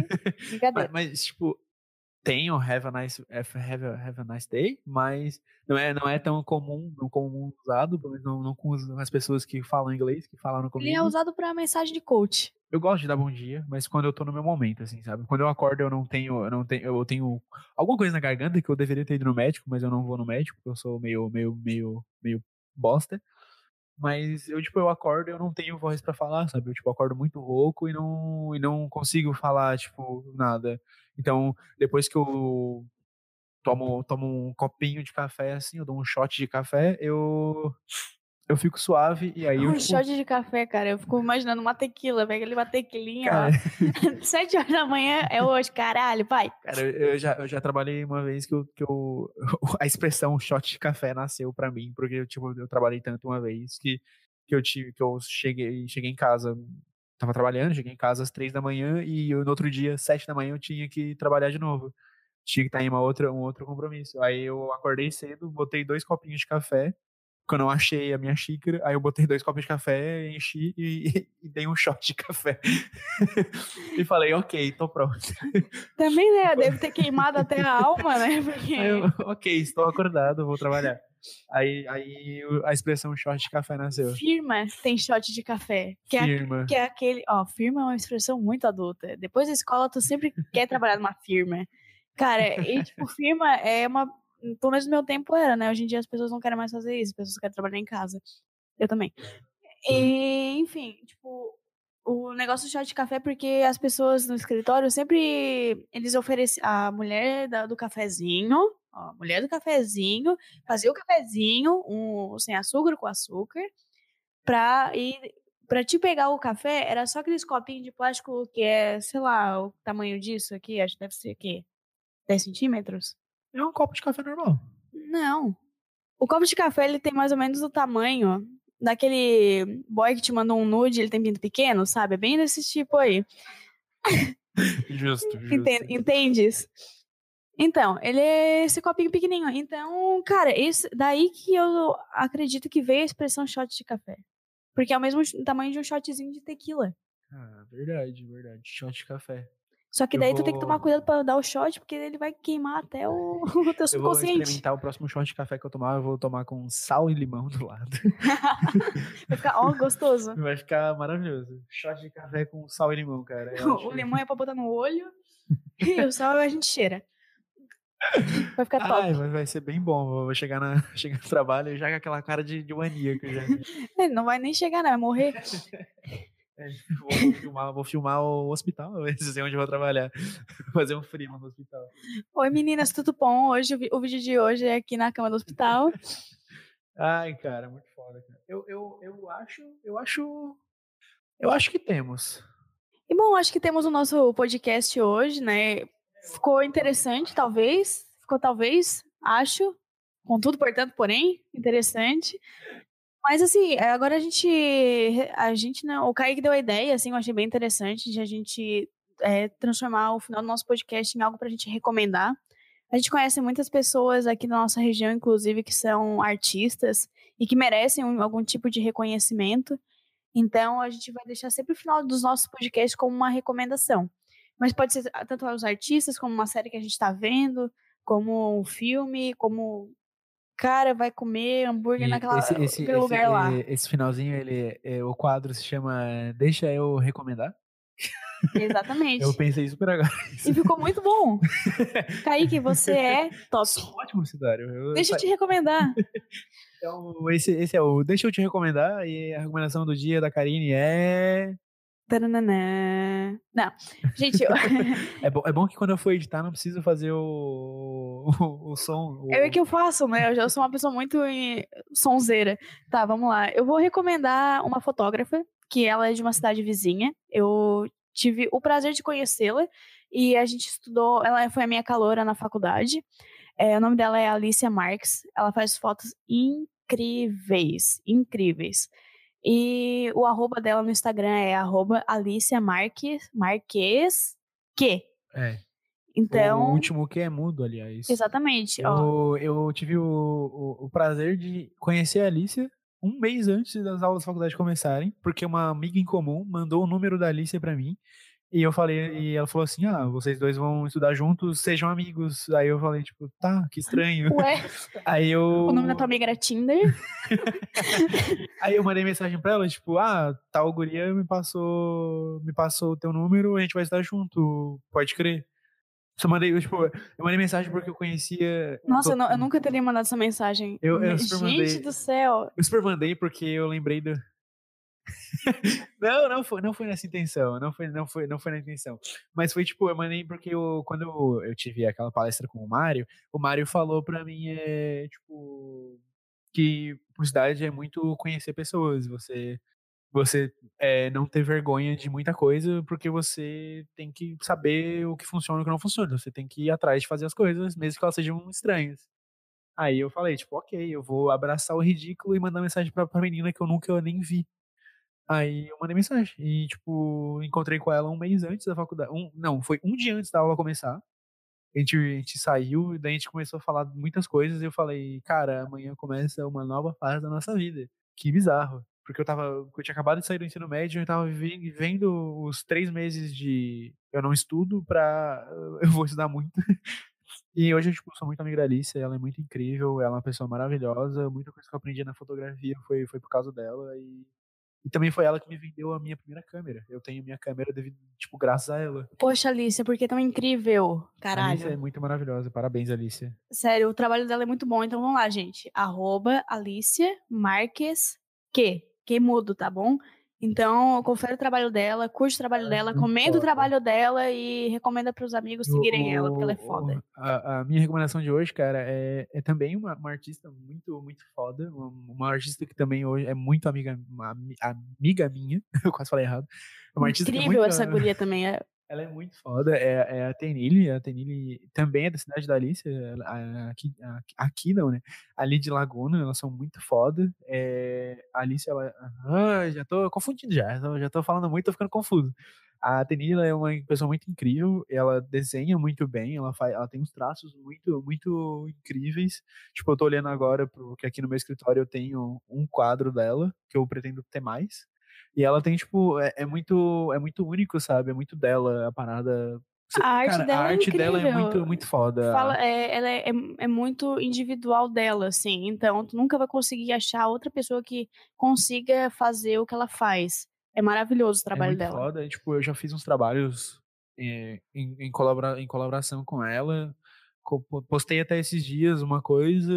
Brincadeira. Mas, mas, tipo, tenho have a nice, have a, have a nice day, mas não é, não é tão comum, não comum usado, pelo menos não, não com as pessoas que falam inglês, que falaram comigo. Ele é usado pra mensagem de coach. Eu gosto de dar bom dia, mas quando eu tô no meu momento, assim, sabe? Quando eu acordo, eu não tenho, eu não tenho, eu tenho alguma coisa na garganta que eu deveria ter ido no médico, mas eu não vou no médico, porque eu sou meio, meio, meio, meio bosta. Mas eu, tipo, eu acordo e eu não tenho voz pra falar, sabe? Eu, tipo, acordo muito rouco e não, e não consigo falar, tipo, nada. Então, depois que eu tomo, tomo um copinho de café, assim, eu dou um shot de café, eu... Eu fico suave e aí um eu... Um tipo... shot de café, cara. Eu fico imaginando uma tequila. Pega ali uma tequilinha, cara... ó. Sete horas da manhã é hoje, caralho, pai. Cara, eu já, eu já trabalhei uma vez que, eu, que eu, a expressão shot de café nasceu pra mim. Porque eu, tipo, eu trabalhei tanto uma vez que, que, eu, tive, que eu cheguei cheguei em casa... Tava trabalhando, cheguei em casa às três da manhã e eu, no outro dia, sete da manhã, eu tinha que trabalhar de novo. Tinha que estar em uma outra, um outro compromisso. Aí eu acordei cedo, botei dois copinhos de café. Quando eu não achei a minha xícara, aí eu botei dois copos de café, enchi e, e, e dei um shot de café. E falei, ok, tô pronto. Também, né? Deve ter queimado até a alma, né? Porque... eu, ok, estou acordado, vou trabalhar. Aí, aí a expressão shot de café nasceu. Firma tem shot de café. Que firma. É, que é aquele... Ó, firma é uma expressão muito adulta. Depois da escola, tu sempre quer trabalhar numa firma. Cara, e tipo, firma é uma... Pelo menos no meu tempo era, né? Hoje em dia as pessoas não querem mais fazer isso. As pessoas querem trabalhar em casa. Eu também. E, enfim, tipo... O negócio do chá de café é porque as pessoas no escritório sempre... Eles ofereciam... A mulher do cafezinho... Ó, a mulher do cafezinho... Fazia o cafezinho... Um, sem açúcar, com açúcar... Pra ir... Pra te pegar o café... Era só aqueles copinhos de plástico que é... Sei lá... O tamanho disso aqui... Acho que deve ser o quê? dez centímetros? É um copo de café normal. Não. O copo de café, ele tem mais ou menos o tamanho daquele boy que te mandou um nude, ele tem pinto pequeno, sabe? É bem desse tipo aí. Justo, justo. Entende, entendes? Então, ele é esse copinho pequenininho. Então, cara, isso, daí que eu acredito que veio a expressão shot de café. Porque é o mesmo tamanho de um shotzinho de tequila. Ah, verdade, verdade. Shot de café. Só que daí vou... tu tem que tomar cuidado pra dar o shot, porque ele vai queimar até o, o teu subconsciente. Eu vou experimentar o próximo shot de café que eu tomar, eu vou tomar com sal e limão do lado. Vai ficar, ó, gostoso. Vai ficar maravilhoso. Shot de café com sal e limão, cara. Eu o o limão é pra botar no olho e o sal a gente cheira. Vai ficar top. Ai, vai ser bem bom. Vou chegar, na, chegar no trabalho já com aquela cara de, de maníaco. Já. Ele não vai nem chegar, não. Vai morrer. Vou filmar, vou filmar o hospital, eu sei onde eu vou trabalhar. Fazer um frima no hospital. Oi meninas, tudo bom? Hoje, o vídeo de hoje é aqui na cama do hospital. Ai, cara, muito foda, cara. Eu, eu, eu acho, eu acho. Eu acho que temos. E bom, acho que temos o nosso podcast hoje, né? Ficou interessante, talvez. Ficou talvez, acho. Contudo, portanto, porém, interessante. Mas assim, agora a gente, a gente não, o Kaique deu a ideia, assim, eu achei bem interessante de a gente é, transformar o final do nosso podcast em algo pra gente recomendar. A gente conhece muitas pessoas aqui na nossa região, inclusive, que são artistas e que merecem um, algum tipo de reconhecimento. Então, a gente vai deixar sempre o final dos nossos podcasts como uma recomendação. Mas pode ser tanto os artistas, como uma série que a gente tá vendo, como um filme, como... Cara, vai comer hambúrguer e naquela esse, esse, esse, lugar esse, lá. Esse finalzinho, ele, é, o quadro se chama Deixa Eu Recomendar. Exatamente. Eu pensei super agora. E ficou muito bom. Kaique, você é top. Sou ótimo, Cidário. Eu... Deixa eu te recomendar. Então, esse, esse é o Deixa Eu Te Recomendar. E a recomendação do dia da Karine é... Taranana. Não, gente... Eu... é, bom, é bom que quando eu for editar, não preciso fazer o, o, o som. O... É o que eu faço, né? Eu já sou uma pessoa muito em... sonzeira. Tá, vamos lá. Eu vou recomendar uma fotógrafa, que ela é de uma cidade vizinha. Eu tive o prazer de conhecê-la e a gente estudou... Ela foi a minha caloura na faculdade. É, o nome dela é Alícia Marques. Ela faz fotos incríveis, incríveis. E o arroba dela no Instagram é arroba Alícia Marques, Marques que. É. Então... O último que é mudo, aliás. Exatamente. Eu, eu tive o, o, o prazer de conhecer a Alícia um mês antes das aulas da faculdade começarem, porque uma amiga em comum mandou o número da Alícia pra mim, e eu falei, e ela falou assim, ah, vocês dois vão estudar juntos, sejam amigos. Aí eu falei, tipo, tá, que estranho. Ué, aí eu... o nome da tua amiga era Tinder? Aí eu mandei mensagem pra ela, tipo, ah, tal guria me passou, me passou o teu número, a gente vai estudar junto, pode crer. Só mandei, eu, tipo, eu mandei mensagem porque eu conhecia... Nossa, eu, tô... eu, não, eu nunca teria mandado essa mensagem. Eu, eu super mandei, gente do céu! Eu super mandei porque eu lembrei do... Não, não foi, não foi nessa intenção, não foi, não foi, não foi na intenção. Mas foi tipo, eu mandei porque eu, quando eu, eu tive aquela palestra com o Mário, o Mário falou pra mim é, tipo, que publicidade é muito conhecer pessoas, você, você é, não ter vergonha de muita coisa, porque você tem que saber o que funciona e o que não funciona, você tem que ir atrás de fazer as coisas, mesmo que elas sejam estranhas. Aí eu falei, tipo, ok, eu vou abraçar o ridículo e mandar mensagem pra, pra menina que eu nunca eu nem vi. Aí eu mandei mensagem e, tipo, encontrei com ela um mês antes da faculdade. Um, não, foi um dia antes da aula começar. A gente, a gente saiu e daí a gente começou a falar muitas coisas. E eu falei, cara, amanhã começa uma nova fase da nossa vida. Que bizarro. Porque eu tava, eu tinha acabado de sair do ensino médio e eu tava vivendo os três meses de eu não estudo pra eu vou estudar muito. E hoje eu tipo, sou muito amiga da Alícia, ela é muito incrível, ela é uma pessoa maravilhosa. Muita coisa que eu aprendi na fotografia foi, foi por causa dela e... E também foi ela que me vendeu a minha primeira câmera. Eu tenho minha câmera devido, tipo, graças a ela. Poxa, Alícia, porque é tão incrível. Caralho. A Alícia é muito maravilhosa. Parabéns, Alícia. Sério, o trabalho dela é muito bom. Então vamos lá, gente. Arroba Alícia Marques que. Que mudo, tá bom? Então, confere o trabalho dela, curte o trabalho dela, comenta o trabalho dela e recomenda para os amigos seguirem o, ela, porque ela é foda. A, a minha recomendação de hoje, cara, é, é também uma, uma artista muito, muito foda, uma, uma artista que também hoje é muito amiga, uma, amiga minha, eu quase falei errado. Uma Incrível muito, essa guria também. É... Ela é muito foda, é, é a Tenille, a Tenille também é da cidade da Alícia, aqui, aqui não, né? Ali de Laguna, elas são muito foda. É, a Alícia, ela... Ah, já tô confundindo já, já tô falando muito, tô ficando confuso. A Tenille, ela é uma pessoa muito incrível, ela desenha muito bem, ela, faz, ela tem uns traços muito, muito incríveis. Tipo, eu tô olhando agora, porque aqui no meu escritório eu tenho um quadro dela, que eu pretendo ter mais. E ela tem, tipo, é, é, muito, é muito único, sabe? É muito dela, a parada... A arte, cara, dela, a arte é dela é muito, muito foda. Fala, é, ela é, é, é muito individual dela, assim. Então, tu nunca vai conseguir achar outra pessoa que consiga fazer o que ela faz. É maravilhoso o trabalho é muito dela. Foda. E, tipo, eu já fiz uns trabalhos é, em, em, colabora, em colaboração com ela. Postei até esses dias uma coisa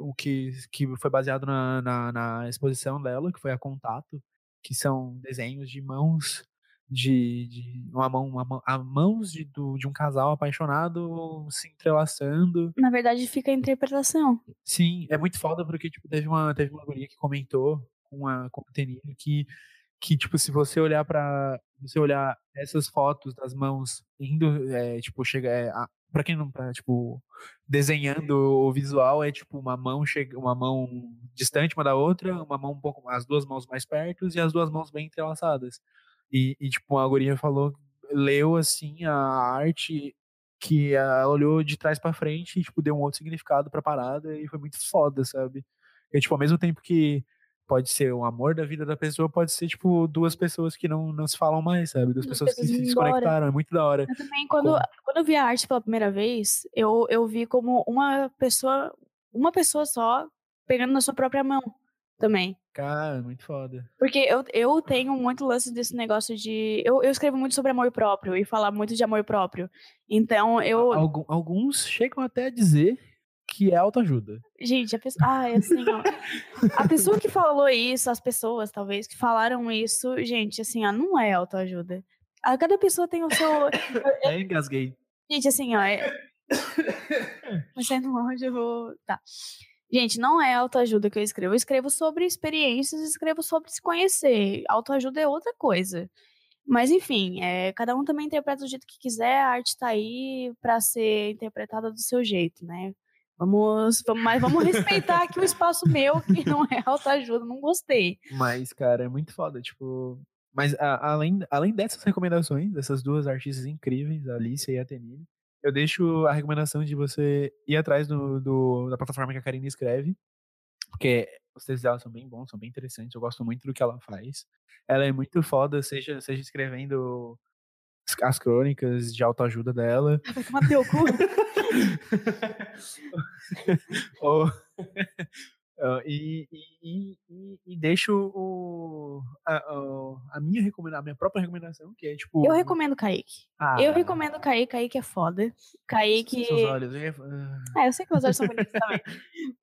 o que, que foi baseado na, na, na exposição dela, que foi a Contato. Que são desenhos de mãos, de, de uma mão, uma mão, a mãos de, do, de um casal apaixonado se entrelaçando. Na verdade, fica a interpretação. Sim, é muito foda porque tipo, teve uma teve uma guria que comentou com a com o Tenille que que tipo se você olhar para você olhar essas fotos das mãos indo é, tipo chega é, a, Pra quem não tá, tipo, desenhando o visual, é tipo uma mão, che... uma mão distante uma da outra, uma mão um pouco, as duas mãos mais perto e as duas mãos bem entrelaçadas. E, e tipo, a guria falou, leu assim a arte, que ela olhou de trás pra frente e tipo, deu um outro significado pra parada e foi muito foda, sabe? E tipo, ao mesmo tempo que pode ser o amor da vida da pessoa, pode ser, tipo, duas pessoas que não, não se falam mais, sabe? Duas pessoas, pessoas que se desconectaram, é muito da hora. Eu também, quando, como... quando eu vi a arte pela primeira vez, eu, eu vi como uma pessoa, uma pessoa só pegando na sua própria mão também. Cara, muito foda. Porque eu, eu tenho muito lance desse negócio de... Eu, eu escrevo muito sobre amor próprio e falar muito de amor próprio. Então, eu... Algum, alguns chegam até a dizer... que é autoajuda. Gente, a pessoa... Ah, é assim, ó. A pessoa que falou isso, as pessoas, talvez, que falaram isso, gente, assim, ó, não é autoajuda. A cada pessoa tem o seu... É, engasguei. Gente, assim, ó... É... Saindo longe, eu vou... Tá. Gente, não é autoajuda que eu escrevo. Eu escrevo sobre experiências, escrevo sobre se conhecer. Autoajuda é outra coisa. Mas, enfim, é, cada um também interpreta do jeito que quiser. A arte tá aí pra ser interpretada do seu jeito, né? Vamos, vamos, mas vamos respeitar aqui o espaço meu, que não é autoajuda, não gostei. Mas, cara, é muito foda, tipo... Mas, a, além, além dessas recomendações, dessas duas artistas incríveis, a Alícia e a Tenille, eu deixo a recomendação de você ir atrás do, do, da plataforma que a Karina escreve, porque os textos dela são bem bons, são bem interessantes, eu gosto muito do que ela faz. Ela é muito foda, seja, seja escrevendo as crônicas de autoajuda dela... Vai tomar teu cu! oh, oh, e, e, e, e deixo o, a, a, minha recomenda, a minha própria recomendação, que é tipo... Eu recomendo Kaique. Ah, eu recomendo Kaique, Kaique é foda. Kaique... Seus olhos, é... Ah, eu sei que meus olhos são bonitos também.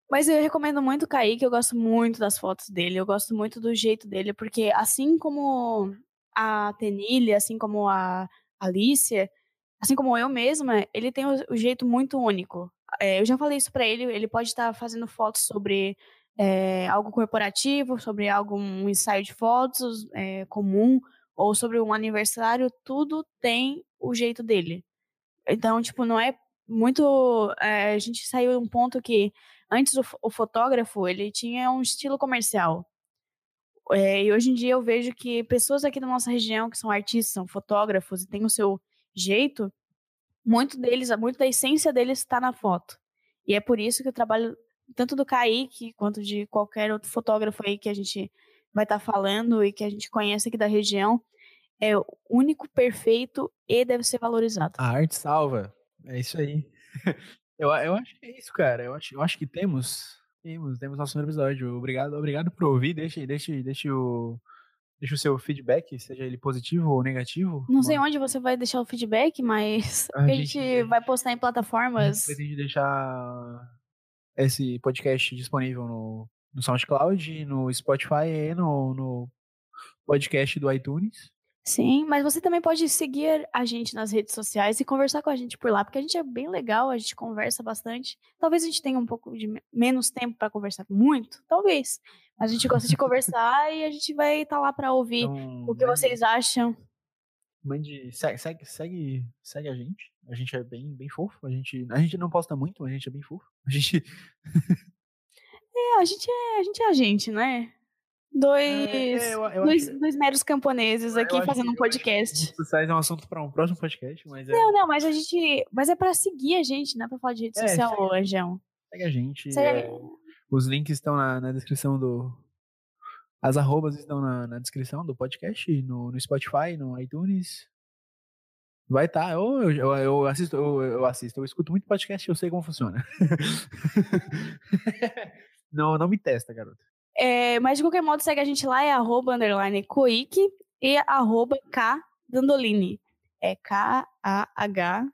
Mas eu recomendo muito Kaique, eu gosto muito das fotos dele, eu gosto muito do jeito dele, porque assim como a Tenille, assim como a Alícia... Assim como eu mesma, ele tem um jeito muito único. É, eu já falei isso pra ele, ele pode estar fazendo fotos sobre é, algo corporativo, sobre algum ensaio de fotos é, comum, ou sobre um aniversário, tudo tem o jeito dele. Então, tipo, não é muito... É, a gente saiu de um ponto que antes o, o fotógrafo, ele tinha um estilo comercial. É, e hoje em dia eu vejo que pessoas aqui da nossa região, que são artistas, são fotógrafos, e tem o seu... jeito, muito deles, muito da essência deles está na foto. E é por isso que o trabalho, tanto do Kaique, quanto de qualquer outro fotógrafo aí que a gente vai estar tá falando e que a gente conhece aqui da região, é único, perfeito e deve ser valorizado. A arte salva. É isso aí. Eu, eu acho que é isso, cara. Eu acho, eu acho que temos, temos, temos nosso primeiro episódio. Obrigado, obrigado por ouvir. Deixa, deixa, deixa o... Deixa o seu feedback, seja ele positivo ou negativo. Não sei onde você vai deixar o feedback, mas a, a gente, gente vai postar em plataformas. Pretende deixar esse podcast disponível no, no SoundCloud, no Spotify e no, no podcast do iTunes. Sim, mas você também pode seguir a gente nas redes sociais e conversar com a gente por lá, porque a gente é bem legal, a gente conversa bastante. Talvez a gente tenha um pouco de menos tempo para conversar muito, talvez. A gente gosta de conversar e a gente vai estar tá lá para ouvir então, o que mande, vocês acham. Mande, segue, segue, segue, segue a gente. A gente é bem, bem fofo. A gente, a gente não posta muito, mas a gente é bem fofo. A gente é, a gente é, a gente é a gente, né? Dois, é, eu, eu dois, acho... dois meros camponeses aqui eu fazendo um podcast. Isso é um assunto para um próximo podcast, mas é... Não, não, mas a gente, mas é para seguir a gente, não é para falar de rede é, social segue, hoje, João. Segue a gente. Segue... É... Os links estão na, na descrição do... As arrobas estão na, na descrição do podcast, no, no Spotify, no iTunes. Vai estar. Tá. Eu, eu, eu, assisto, eu, eu assisto, eu escuto muito podcast e eu sei como funciona. Não, não me testa, garoto. É, mas, de qualquer modo, segue a gente lá, é arroba, underline, coique e arroba K Dandolini. É K A H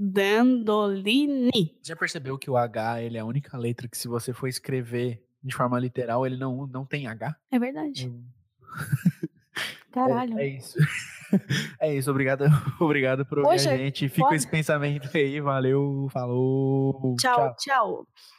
Dandolini. Já percebeu que o H, ele é a única letra que se você for escrever de forma literal, ele não, não tem H? É verdade. Eu... Caralho. É, é isso. É isso, obrigado, obrigado por ouvir a gente. Fica pode... esse pensamento aí, valeu, falou. Tchau, tchau. tchau.